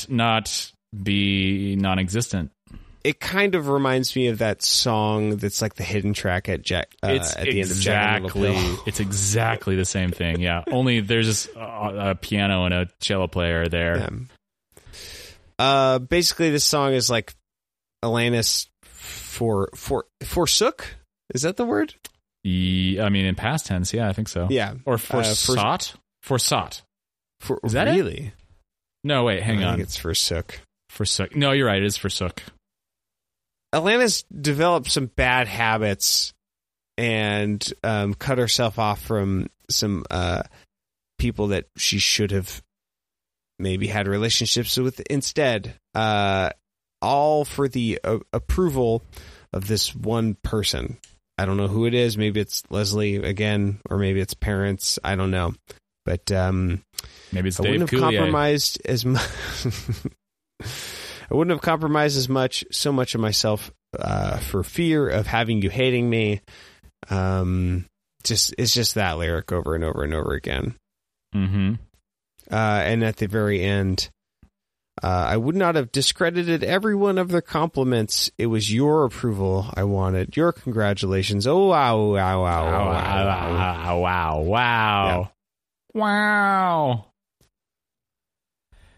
not be non-existent. It kind of reminds me of that song that's like the hidden track at the end of Jagged Little Pill. It's exactly the same thing, yeah. Only there's just a piano and a cello player there. Basically, this song is like Alanis forsook? Is that the word? Yeah, I mean, in past tense, yeah, I think so. Yeah. Or forsought? Forsought. Is that really? It? No, wait, hang on. I think it's forsook. Forsook. No, you're right. It is forsook. Alanis developed some bad habits and cut herself off from some people that she should have maybe had relationships with instead, all for the approval of this one person. I don't know who it is. Maybe it's Leslie again, or maybe it's parents. I don't know. But maybe it's Dave Coulier. I wouldn't have compromised so much of myself for fear of having you hating me. It's just that lyric over and over and over again. Mm-hmm. And at the very end, I would not have discredited every one of their compliments. It was your approval I wanted. Your congratulations. Oh, wow, wow, wow, wow, wow, wow, wow, wow. Yeah. Wow.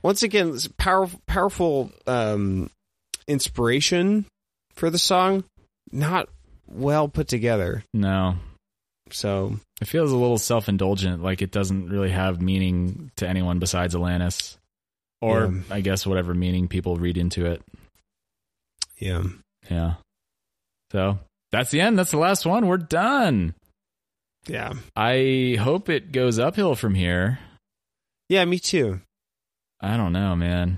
Once again, it's powerful inspiration for the song. Not well put together. No. So it feels a little self-indulgent, like it doesn't really have meaning to anyone besides Alanis. Or I guess whatever meaning people read into it. Yeah. Yeah. So that's the end. That's the last one. We're done. Yeah. I hope it goes uphill from here. Yeah, me too. I don't know, man.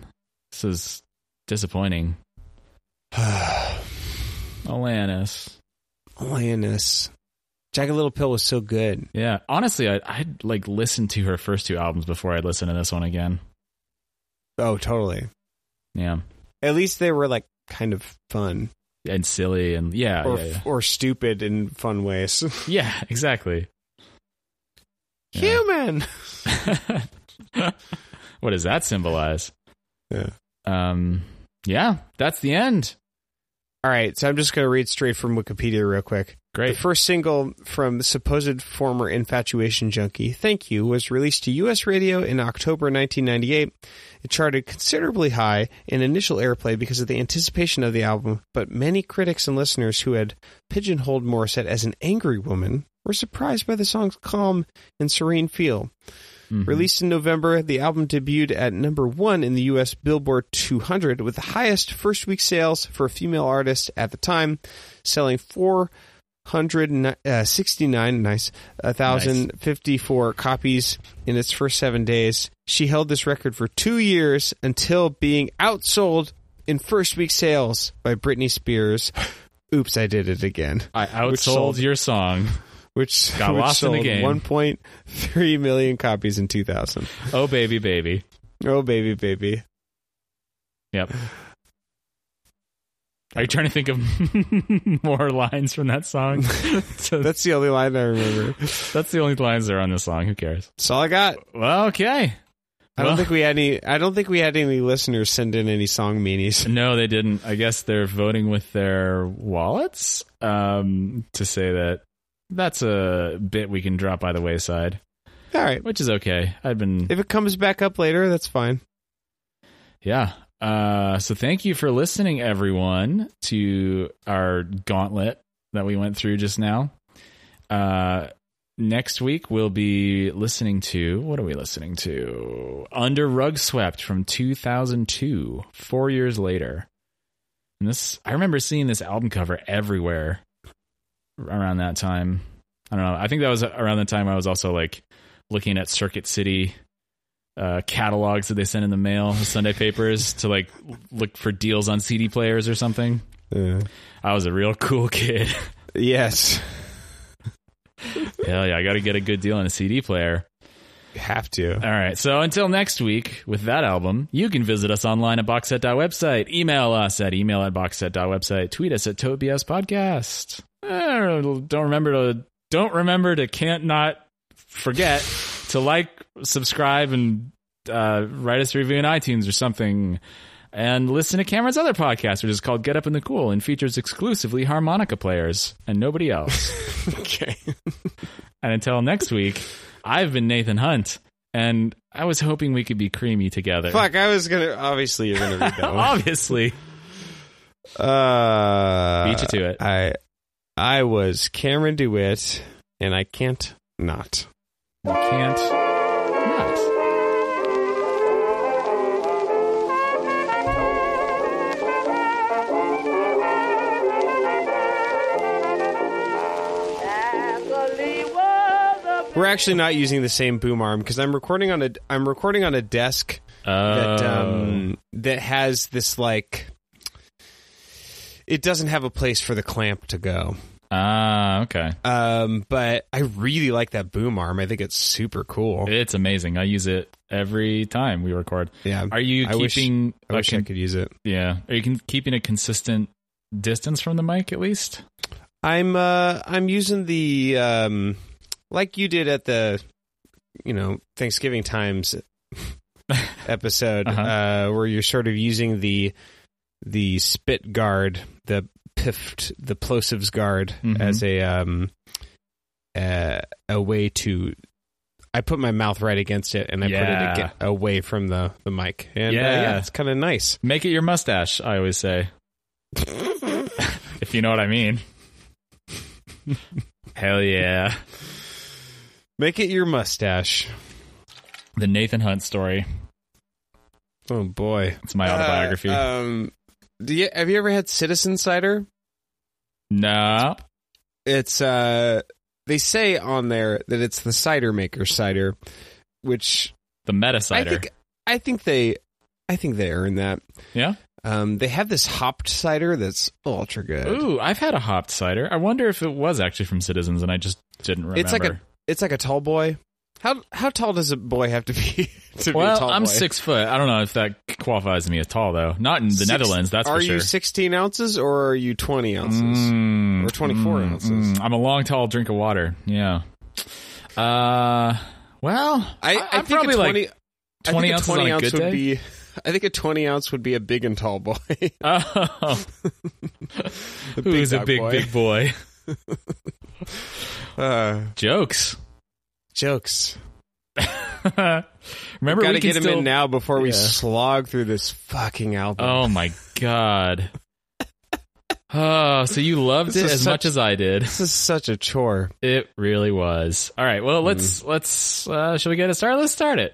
This is disappointing. Alanis. Jagged Little Pill was so good. Yeah. Honestly, I'd like listened to her first two albums before I'd listen to this one again. Oh, totally. Yeah. At least they were like kind of fun. And silly and or stupid in fun ways. Yeah, exactly. Yeah. Human. What does that symbolize? Yeah. Yeah, that's the end. All right, so I'm just going to read straight from Wikipedia real quick. Great. The first single from Supposed Former Infatuation Junkie, Thank You, was released to U.S. radio in October 1998. It charted considerably high in initial airplay because of the anticipation of the album, but many critics and listeners who had pigeonholed Morissette as an angry woman were surprised by the song's calm and serene feel. Mm-hmm. Released in November, the album debuted at number 1 in the U.S. Billboard 200 with the highest first-week sales for a female artist at the time, selling 1,054 copies in its first 7 days. She held this record for 2 years until being outsold in first-week sales by Britney Spears. Oops, I did it again. I outsold your song. Which got lost in the game. 1.3 million copies in 2000. Oh, baby, baby. Oh, baby, baby. Yep. Are you trying to think of more lines from that song? That's the only line I remember. That's the only lines that are on this song. Who cares? That's all I got. Well, okay. I don't think we had any listeners send in any song meanies. No, they didn't. I guess they're voting with their wallets to say that. That's a bit we can drop by the wayside. All right. Which is okay. If it comes back up later, that's fine. Yeah. So thank you for listening, everyone, to our gauntlet that we went through just now. Next week, we'll be listening to... What are we listening to? Under Rug Swept from 2002, 4 years later. And I remember seeing this album cover everywhere. Around that time, I don't know. I think that was around the time I was also like looking at Circuit City catalogs that they send in the mail, the Sunday papers, to like look for deals on CD players or something. Yeah. I was a real cool kid. Yes. Hell yeah! I got to get a good deal on a CD player. have to. All right. So until next week with that album, you can visit us online at boxset.website. Email us at email@boxset.website. Tweet us at Tobias Podcast. Don't remember to can't not forget to like, subscribe, and write us a review on iTunes or something. And listen to Cameron's other podcast, which is called Get Up in the Cool and features exclusively harmonica players and nobody else. Okay. And until next week, I've been Nathan Hunt, and I was hoping we could be creamy together. Fuck, I was going to... Obviously, you're going to read that one. Obviously. Beat you to it. I was Cameron DeWitt, and I can't not. You can't not. We're actually not using the same boom arm because I'm recording on a desk that has this, like, it doesn't have a place for the clamp to go. Ah, okay. But I really like that boom arm. I think it's super cool. It's amazing. I use it every time we record. Yeah. Are you keeping? I wish I could use it. Yeah. Are you keeping a consistent distance from the mic at least? I'm using the like you did at the, Thanksgiving Times episode, where you're sort of using the spit guard, the pift, the plosives guard as a way to. I put my mouth right against it, and I put it away from the mic, and it's kind of nice. Make it your mustache, I always say, if you know what I mean. Hell yeah. Make it your mustache. The Nathan Hunt story. Oh, boy. It's my autobiography. Have you ever had Citizen Cider? No. It's, they say on there that it's the cider maker cider, which... The meta cider. I think they earn that. Yeah? They have this hopped cider that's ultra good. Ooh, I've had a hopped cider. I wonder if it was actually from Citizens and I just didn't remember. It's like a tall boy. How tall does a boy have to be to be a tall boy? Well, I'm 6 foot. I don't know if that qualifies me as tall, though. Not in the Netherlands, that's for sure. Are you 16 ounces, or are you 20 ounces? Or 24 ounces? I'm a long, tall drink of water. Yeah. I think probably 20, like 20 ounces on a good day? I think a 20 ounce would be a big and tall boy. Oh. Who's a big, big boy? Jokes. Remember, we get them in now before we slog through this fucking album. Oh my god! Oh, so you loved it as much as I did. This is such a chore. It really was. All right. Well, let's. Shall we get it started? Let's start it.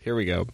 Here we go.